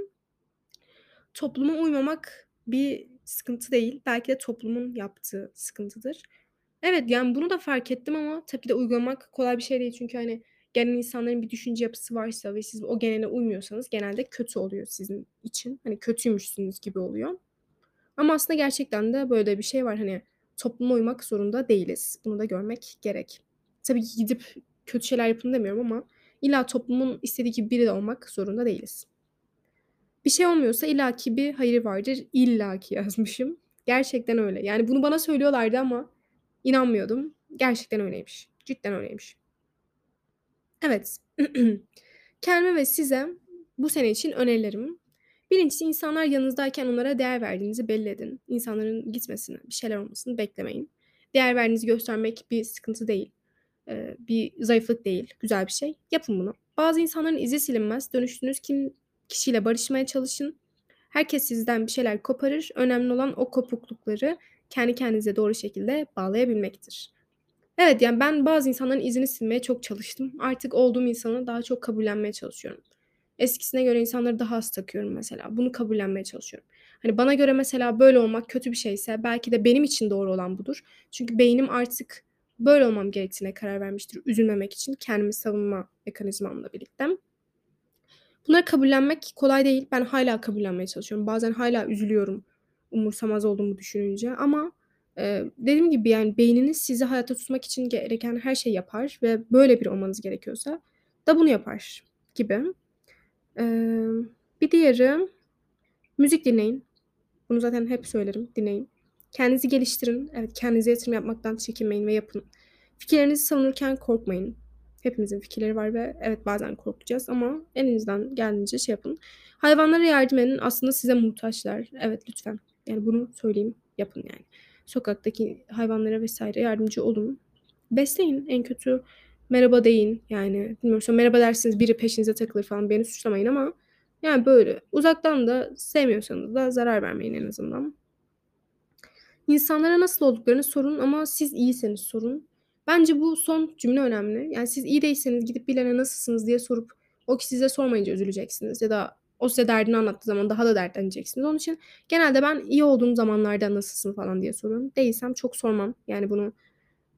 Topluma uymamak bir sıkıntı değil. Belki de toplumun yaptığı sıkıntıdır. Evet, yani bunu da fark ettim ama tabii de uygulamak kolay bir şey değil. Çünkü hani genel insanların bir düşünce yapısı varsa ve siz o genele uymuyorsanız genelde kötü oluyor sizin için. Hani kötüymüşsünüz gibi oluyor. Ama aslında gerçekten de böyle bir şey var. Hani topluma uymak zorunda değiliz. Bunu da görmek gerek. Tabii ki gidip kötü şeyler yapın demiyorum ama illa toplumun istediği gibi biri de olmak zorunda değiliz. Bir şey olmuyorsa illaki bir hayır vardır. İllaki yazmışım. Gerçekten öyle. Yani bunu bana söylüyorlardı ama inanmıyordum. Gerçekten öyleymiş. Cidden öyleymiş. Evet. Kendime ve size bu sene için önerilerim. Birincisi, insanlar yanınızdayken onlara değer verdiğinizi belli edin. İnsanların gitmesini, bir şeyler olmasını beklemeyin. Değer verdiğinizi göstermek bir sıkıntı değil. Bir zayıflık değil. Güzel bir şey. Yapın bunu. Bazı insanların izi silinmez. Dönüştüğünüz kim kişiyle barışmaya çalışın. Herkes sizden bir şeyler koparır. Önemli olan o kopuklukları kendi kendinize doğru şekilde bağlayabilmektir. Evet, yani ben bazı insanların izini silmeye çok çalıştım. Artık olduğum insanı daha çok kabullenmeye çalışıyorum. Eskisine göre insanları daha az takıyorum mesela. Bunu kabullenmeye çalışıyorum. Hani bana göre mesela böyle olmak kötü bir şeyse belki de benim için doğru olan budur. Çünkü beynim artık böyle olmam gerektiğine karar vermiştir. Üzülmemek için kendimi savunma mekanizmamla birlikte. Bunları kabullenmek kolay değil. Ben hala kabullenmeye çalışıyorum. Bazen hala üzülüyorum. Umursamaz olduğumu düşününce. Ama e, dediğim gibi yani beyniniz sizi hayatta tutmak için gereken her şeyi yapar. Ve böyle biri olmanız gerekiyorsa da bunu yapar gibi. E, bir diğeri, müzik dinleyin. Bunu zaten hep söylerim. Dinleyin. Kendinizi geliştirin. Evet, kendinize yatırım yapmaktan çekinmeyin ve yapın. Fikirlerinizi savunurken korkmayın. Hepimizin fikirleri var ve evet bazen korkacağız ama elinizden geldiğince şey yapın. Hayvanlara yardım edin. Aslında size muhtaçlar. Evet, lütfen. Yani bunu söyleyeyim. Yapın yani. Sokaktaki hayvanlara vesaire yardımcı olun. Besleyin en kötü. merhaba deyin yani. Bilmiyorum, sonra merhaba dersiniz biri peşinize takılır falan, beni suçlamayın ama yani böyle uzaktan da sevmiyorsanız da zarar vermeyin en azından. İnsanlara nasıl olduklarını sorun ama siz iyiseniz sorun. Bence bu son cümle önemli. Yani siz iyi değilseniz gidip bilene nasılsınız diye sorup o ki size sormayınca üzüleceksiniz ya da o size derdini anlattığı zaman daha da dertleneceksiniz. Onun için genelde ben iyi olduğum zamanlarda nasılsın falan diye soruyorum. Değilsem çok sormam. Yani bunu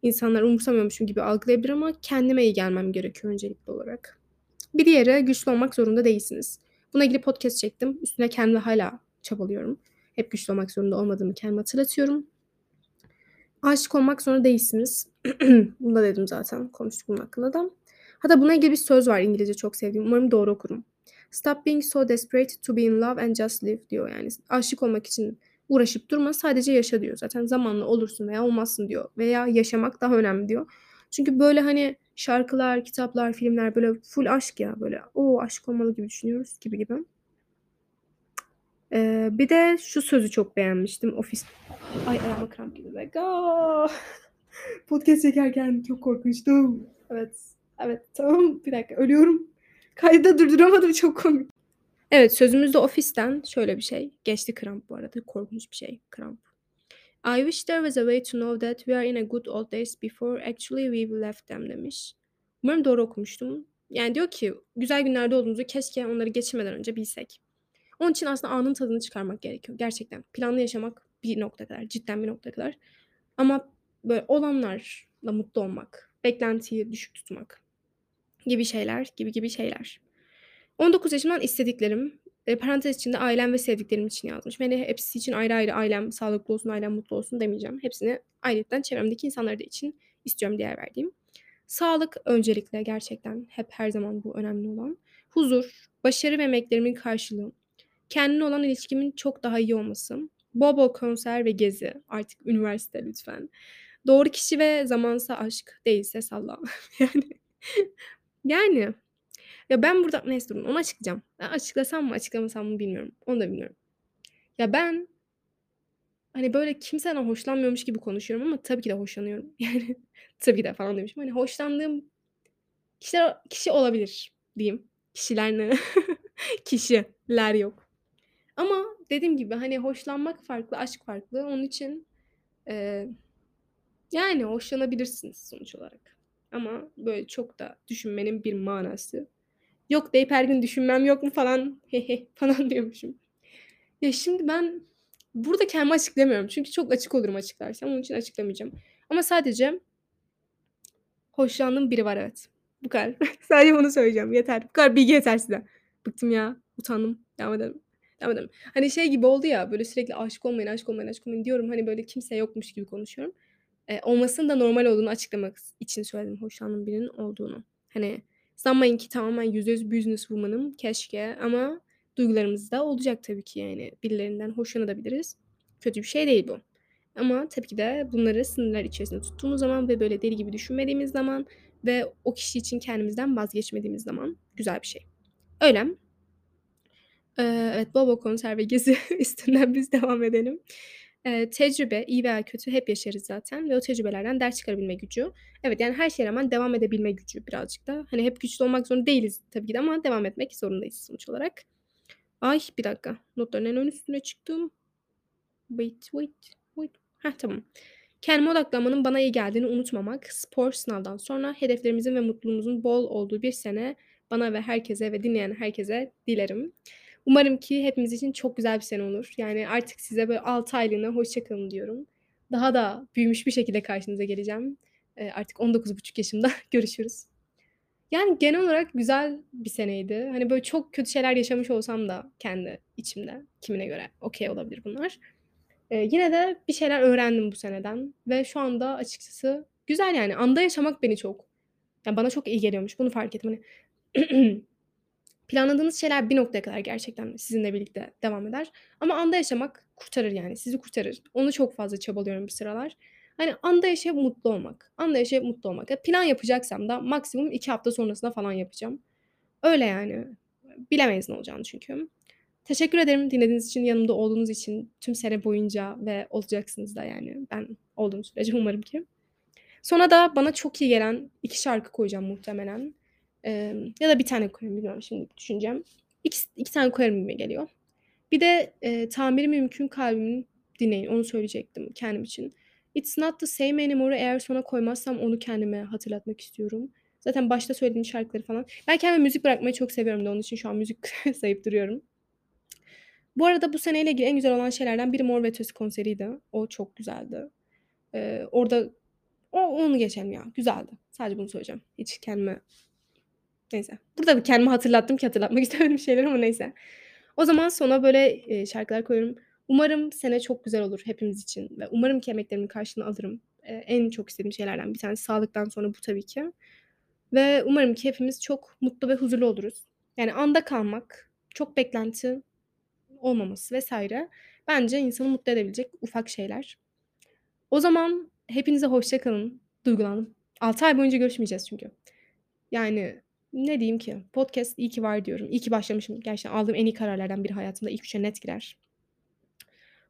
insanlar umursamıyormuşum gibi algılayabilir ama kendime iyi gelmem gerekiyor öncelikli olarak. Bir diğeri, güçlü olmak zorunda değilsiniz. Buna ilgili podcast çektim. Üstüne kendime hala çabalıyorum. Hep güçlü olmak zorunda olmadığımı kendime hatırlatıyorum. Aşık olmak zorunda değilsiniz. Bunu da dedim zaten. Konuştuk bunun hakkında da. Hatta buna ilgili bir söz var İngilizce çok sevdiğim. Umarım doğru okurum. Stop being so desperate to be in love and just live diyor yani. Aşık olmak için uğraşıp durma, sadece yaşa diyor. Zaten zamanla olursun veya olmazsın diyor. Veya yaşamak daha önemli diyor. Çünkü böyle hani şarkılar, kitaplar, filmler böyle full aşk ya. Böyle o aşık olmalı gibi düşünüyoruz gibi gibi. Ee, bir de şu sözü çok beğenmiştim. Ofis... Ay ayağıma kramp gibi. Like, podcast çekerken çok korkmuştum. Evet. Evet tamam. Bir dakika ölüyorum. Kayda durduramadım, çok komik. Evet, sözümüzde ofisten şöyle bir şey. Geçti kramp bu arada. Korkunç bir şey kramp. I wish there was a way to know that we are in a good old days before actually we left them demiş. Umarım doğru okumuştum. Yani diyor ki güzel günlerde olduğumuzu keşke onları geçirmeden önce bilsek. Onun için aslında anın tadını çıkarmak gerekiyor. Gerçekten planlı yaşamak bir nokta kadar. Cidden bir nokta kadar. Ama böyle olanlarla mutlu olmak. Beklentiyi düşük tutmak. Gibi şeyler, gibi gibi şeyler. on dokuz yaşımdan istediklerim, e, parantez içinde ailem ve sevdiklerim için yazmış. Beni hepsi için ayrı ayrı ailem sağlıklı olsun, ailem mutlu olsun demeyeceğim. Hepsini ayrıca çevremdeki insanları da için istiyorum diğer verdiğim. Sağlık öncelikle gerçekten hep her zaman bu önemli olan. Huzur, başarı ve emeklerimin karşılığı. Kendine olan ilişkimin çok daha iyi olması. Bol bol konser ve gezi. Artık üniversite lütfen. Doğru kişi ve zamansa aşk, değilse salla. yani... Yani ya ben burada neyse durun onu açıklayacağım. Ben açıklasam mı açıklamasam mı bilmiyorum. Onu da bilmiyorum. Ya ben hani böyle kimseden hoşlanmıyormuş gibi konuşuyorum ama tabii ki de hoşlanıyorum. Yani tabii ki de falan demişim. Hani hoşlandığım kişiler, kişi olabilir diyeyim. Kişiler ne? Kişiler yok. Ama dediğim gibi hani hoşlanmak farklı, aşk farklı. Onun için e, yani hoşlanabilirsiniz sonuç olarak. Ama böyle çok da düşünmenin bir manası yok deyip her gün düşünmem yok mu falan hehe falan diyormuşum. Ya şimdi ben burada kendimi açıklamıyorum. Çünkü çok açık olurum açıklarsam. Onun için açıklamayacağım. Ama sadece hoşlandığım biri var evet. Bu kadar. Sadece onu söyleyeceğim. Yeter. Bu kadar bilgi yeter size. Bıktım ya. Utandım. Devam edelim. Devam edelim. Hani şey gibi oldu ya böyle sürekli aşık olmayın, aşık olmayın, aşık olmayın diyorum. Hani böyle kimse yokmuş gibi konuşuyorum. E, olmasının da normal olduğunu açıklamak için söyledim hoşlandığım birinin olduğunu. Hani sanmayın ki tamamen yüzde yüz business woman'ım keşke ama duygularımız da olacak tabii ki yani. Birilerinden hoşlanabiliriz. Kötü bir şey değil bu. Ama tabii ki de bunları sınırlar içerisinde tuttuğumuz zaman ve böyle deli gibi düşünmediğimiz zaman ve o kişi için kendimizden vazgeçmediğimiz zaman güzel bir şey. Öyle. Ee, evet bol bol konser ve gezi üstünden biz devam edelim. Ee, tecrübe, iyi veya kötü hep yaşarız zaten ve o tecrübelerden ders çıkarabilme gücü. Evet yani her şeye rağmen devam edebilme gücü birazcık da. Hani hep güçlü olmak zorunda değiliz tabii ki de ama devam etmek zorundayız sonuç olarak. Ay bir dakika notların en ön üstüne çıktım. Wait, wait, wait. Heh tamam. Kendime odaklanmanın bana iyi geldiğini unutmamak. Spor sınavdan sonra hedeflerimizin ve mutluluğumuzun bol olduğu bir sene bana ve herkese ve dinleyen herkese dilerim. Umarım ki hepimiz için çok güzel bir sene olur. Yani artık size böyle altı aylığına hoşçakalın diyorum. Daha da büyümüş bir şekilde karşınıza geleceğim. E artık on dokuz buçuk yaşımda görüşürüz. Yani genel olarak güzel bir seneydi. Hani böyle çok kötü şeyler yaşamış olsam da kendi içimde. Kimine göre okey olabilir bunlar. E yine de bir şeyler öğrendim bu seneden. Ve şu anda açıkçası güzel yani. Anda yaşamak beni çok. Yani bana çok iyi geliyormuş. Bunu fark ettim. Hani... Planladığınız şeyler bir noktaya kadar gerçekten sizinle birlikte devam eder. Ama anda yaşamak kurtarır yani. Sizi kurtarır. Onu çok fazla çabalıyorum bir sıralar. Hani anda yaşayıp mutlu olmak. Anda yaşayıp mutlu olmak. Ya plan yapacaksam da maksimum iki hafta sonrasında falan yapacağım. Öyle yani. Bilemeyiz ne olacağını çünkü. Teşekkür ederim dinlediğiniz için, yanımda olduğunuz için tüm sene boyunca ve olacaksınız da yani. Ben olduğum sürece umarım ki. Sonra da bana çok iyi gelen iki şarkı koyacağım muhtemelen. Ee, ya da bir tane koyarım, bilmiyorum, şimdi düşüneceğim. İki, iki tane koyarım gibi geliyor. Bir de e, Tamiri Mümkün Kalbinin dinleyin. Onu söyleyecektim kendim için. It's not the same anymore. Eğer sona koymazsam onu kendime hatırlatmak istiyorum. Zaten başta söylediğim şarkıları falan. Ben kendime müzik bırakmayı çok seviyorum da onun için şu an müzik sayıp duruyorum. Bu arada bu seneyle ilgili en güzel olan şeylerden biri Mor ve Ötesi konseriydi. O çok güzeldi. Ee, orada o, onu geçelim ya. Güzeldi. Sadece bunu söyleyeceğim. Hiç kendime... Neyse. Burada bir kendime hatırlattım ki hatırlatmak istemediğim şeyler ama neyse. O zaman sona böyle e, şarkılar koyuyorum. Umarım sene çok güzel olur hepimiz için. Ve umarım ki emeklerimin karşılığını alırım. E, en çok istediğim şeylerden bir tanesi sağlıktan sonra bu tabii ki. Ve umarım ki hepimiz çok mutlu ve huzurlu oluruz. Yani anda kalmak, çok beklenti olmaması vesaire bence insanı mutlu edebilecek ufak şeyler. O zaman hepinize hoşça kalın. Duygulandım. altı ay boyunca görüşmeyeceğiz çünkü. Yani ne diyeyim ki? Podcast iyi ki var diyorum. İyi ki başlamışım. Gerçekten aldığım en iyi kararlardan biri hayatımda. İlk üçe net girer.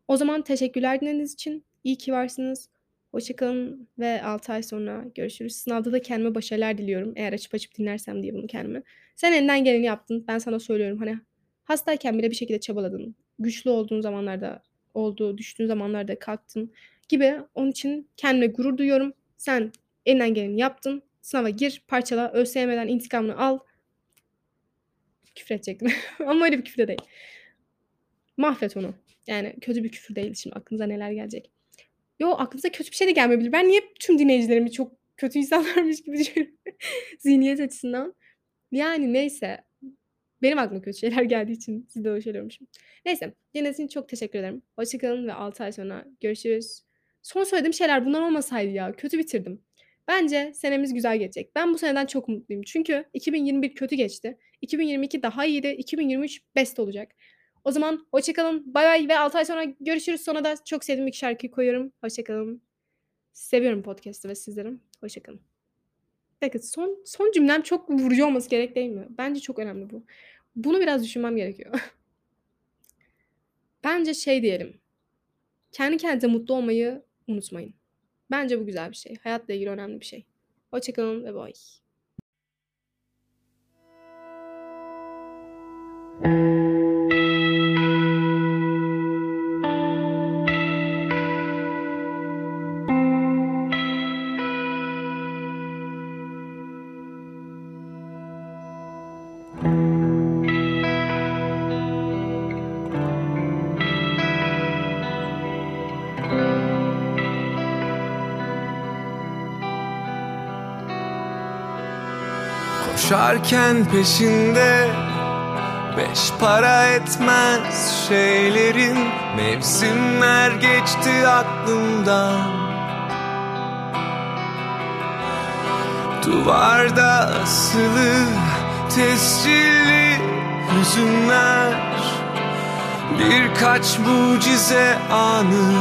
O zaman teşekkürler dinlediğiniz için. İyi ki varsınız. Hoşça kalın ve altı ay sonra görüşürüz. Sınavda da kendime başarılar diliyorum. Eğer açıp açıp dinlersem diye bunu kendime. Sen elinden geleni yaptın. Ben sana söylüyorum. Hani hastayken bile bir şekilde çabaladın. Güçlü olduğun zamanlarda oldu, düştüğün zamanlarda kalktın gibi. Onun için kendime gurur duyuyorum. Sen elinden geleni yaptın. Sınava gir, parçala, ÖSYM'den intikamını al. Küfür edecektim. Ama öyle bir küfür de değil. Mahvet onu. Yani kötü bir küfür değil. Şimdi aklınıza neler gelecek. Yo, aklınıza kötü bir şey de gelmeyebilir. Ben niye tüm dinleyicilerimi çok kötü insanlarmış gibi düşünüyorum. Zihniyet açısından. Yani neyse. Benim aklıma kötü şeyler geldiği için size de hoş ediyormuşum. Neyse. Dinlediğiniz için çok teşekkür ederim. Hoşçakalın ve altı ay sonra görüşürüz. Son söylediğim şeyler bunlar olmasaydı ya. Kötü bitirdim. Bence senemiz güzel geçecek. Ben bu seneden çok mutluyum. Çünkü iki bin yirmi bir kötü geçti. iki bin yirmi iki daha iyiydi. iki bin yirmi üç best olacak. O zaman hoşçakalın. Bay bay ve altı ay sonra görüşürüz. Sonra da çok sevdiğim iki şarkıyı koyuyorum. Hoşçakalın. Seviyorum podcast'ı ve sizlerim. Hoşçakalın. Bakın son, son cümlem çok vurucu olması gerek değil mi? Bence çok önemli bu. Bunu biraz düşünmem gerekiyor. Bence şey diyelim. Kendi kendinize mutlu olmayı unutmayın. Bence bu güzel bir şey. Hayatla ilgili önemli bir şey. Hoşçakalın ve bye. Koşarken peşinde beş para etmez şeylerin, mevsimler geçti aklımdan. Duvarda asılı tescilli hüzünler, birkaç mucize anı,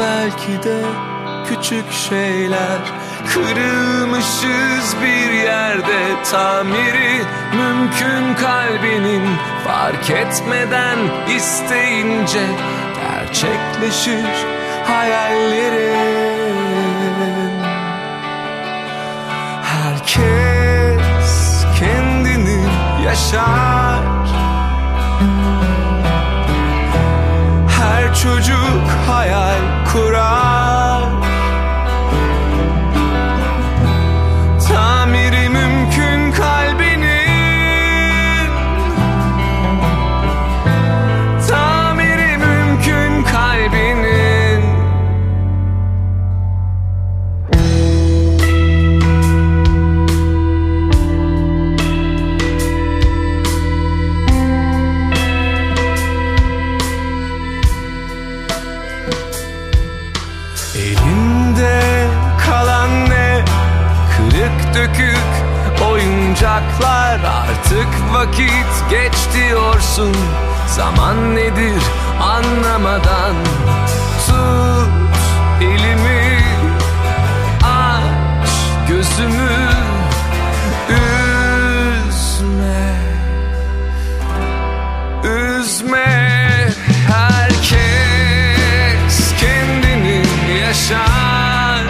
belki de küçük şeyler. Kırılmışız bir yerde, tamiri mümkün kalbinin, fark etmeden isteyince gerçekleşir hayallerin. Herkes kendini yaşar, her çocuk hayal kurar. Tamiri mümkün kalbinin, tamiri mümkün kalbinin. Elinde kalan ne? Kırık dökük oyuncaklar. Artık vakit geç diyorsun, zaman nedir anlamadan. Tut elimi, aç gözümü, üzme, üzme. Herkes kendini yaşar,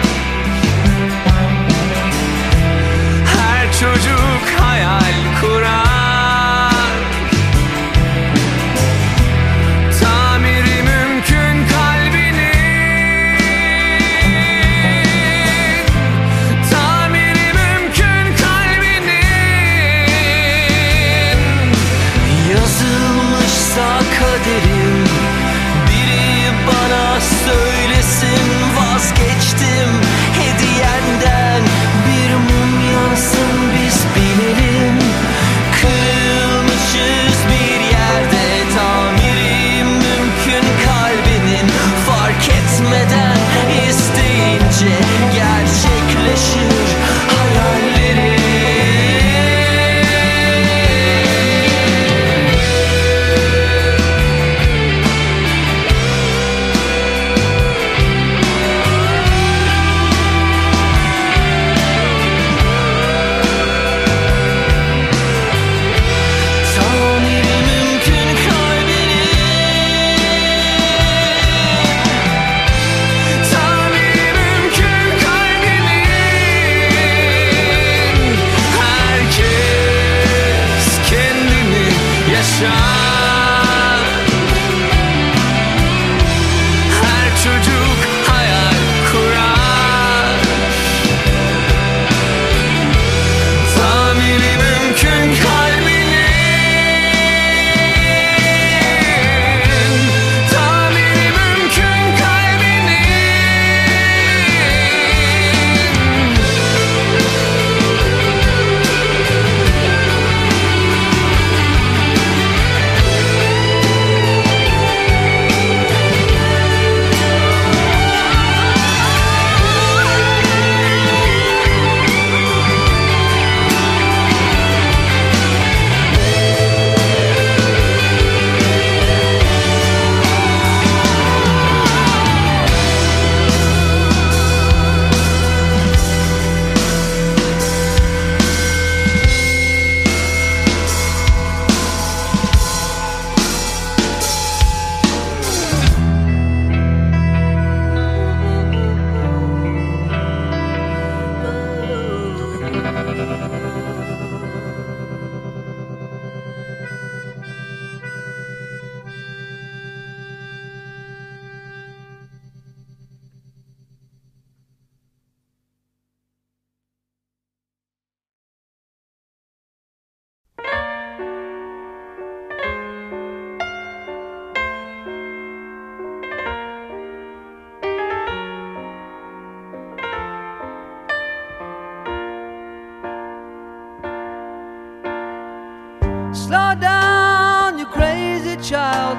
Slow down, you crazy child.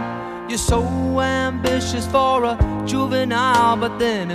You're so ambitious for a juvenile. But then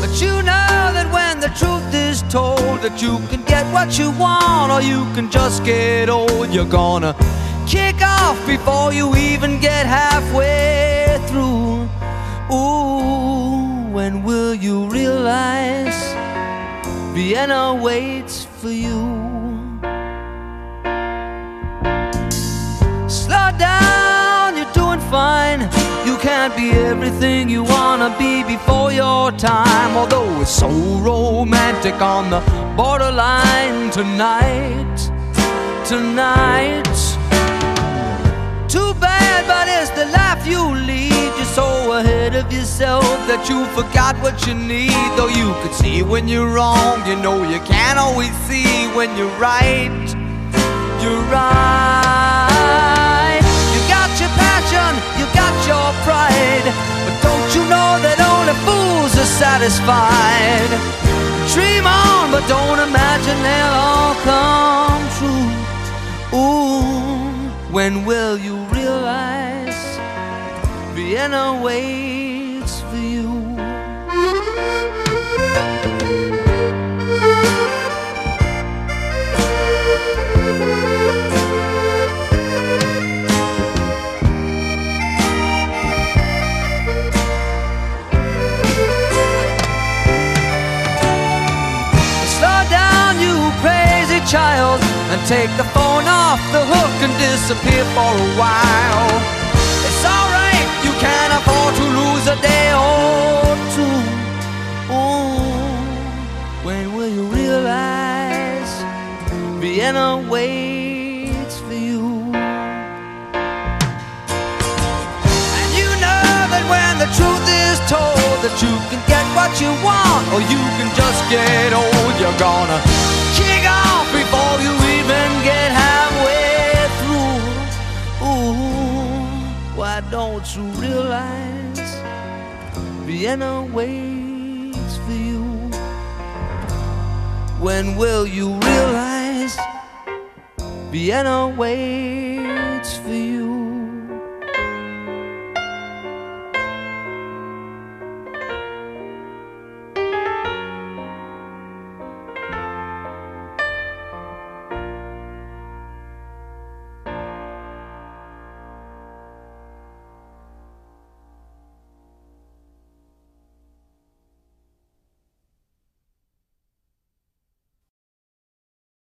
but you know that when the truth is told, that you can get what you want or you can just get old. You're gonna kick off before you even get halfway through. Ooh, when will you realize Vienna waits for you? Slow down, you're doing fine. You can't be everything you wanna be before your time. Although it's so romantic on the borderline tonight, tonight. Too bad, but it's the life you lead. You're so ahead of yourself that you forgot what you need. Though you could see when you're wrong, you know you can't always see when you're right. You're right. You got your passion, you got your pride, but don't you know that only fools are satisfied? Dream on, but don't imagine they'll all come true. Ooh, when will you realize Vienna waits for you? Child, and take the phone off the hook and disappear for a while. It's alright, you can't afford to lose a day or two. Ooh, when will you realize Vienna waits for you? And you know that when the truth is told, that you can get what you want or you can just get old. You're gonna kick off before you even get halfway through. Ooh, why don't you realize Vienna waits for you? When will you realize Vienna waits for you?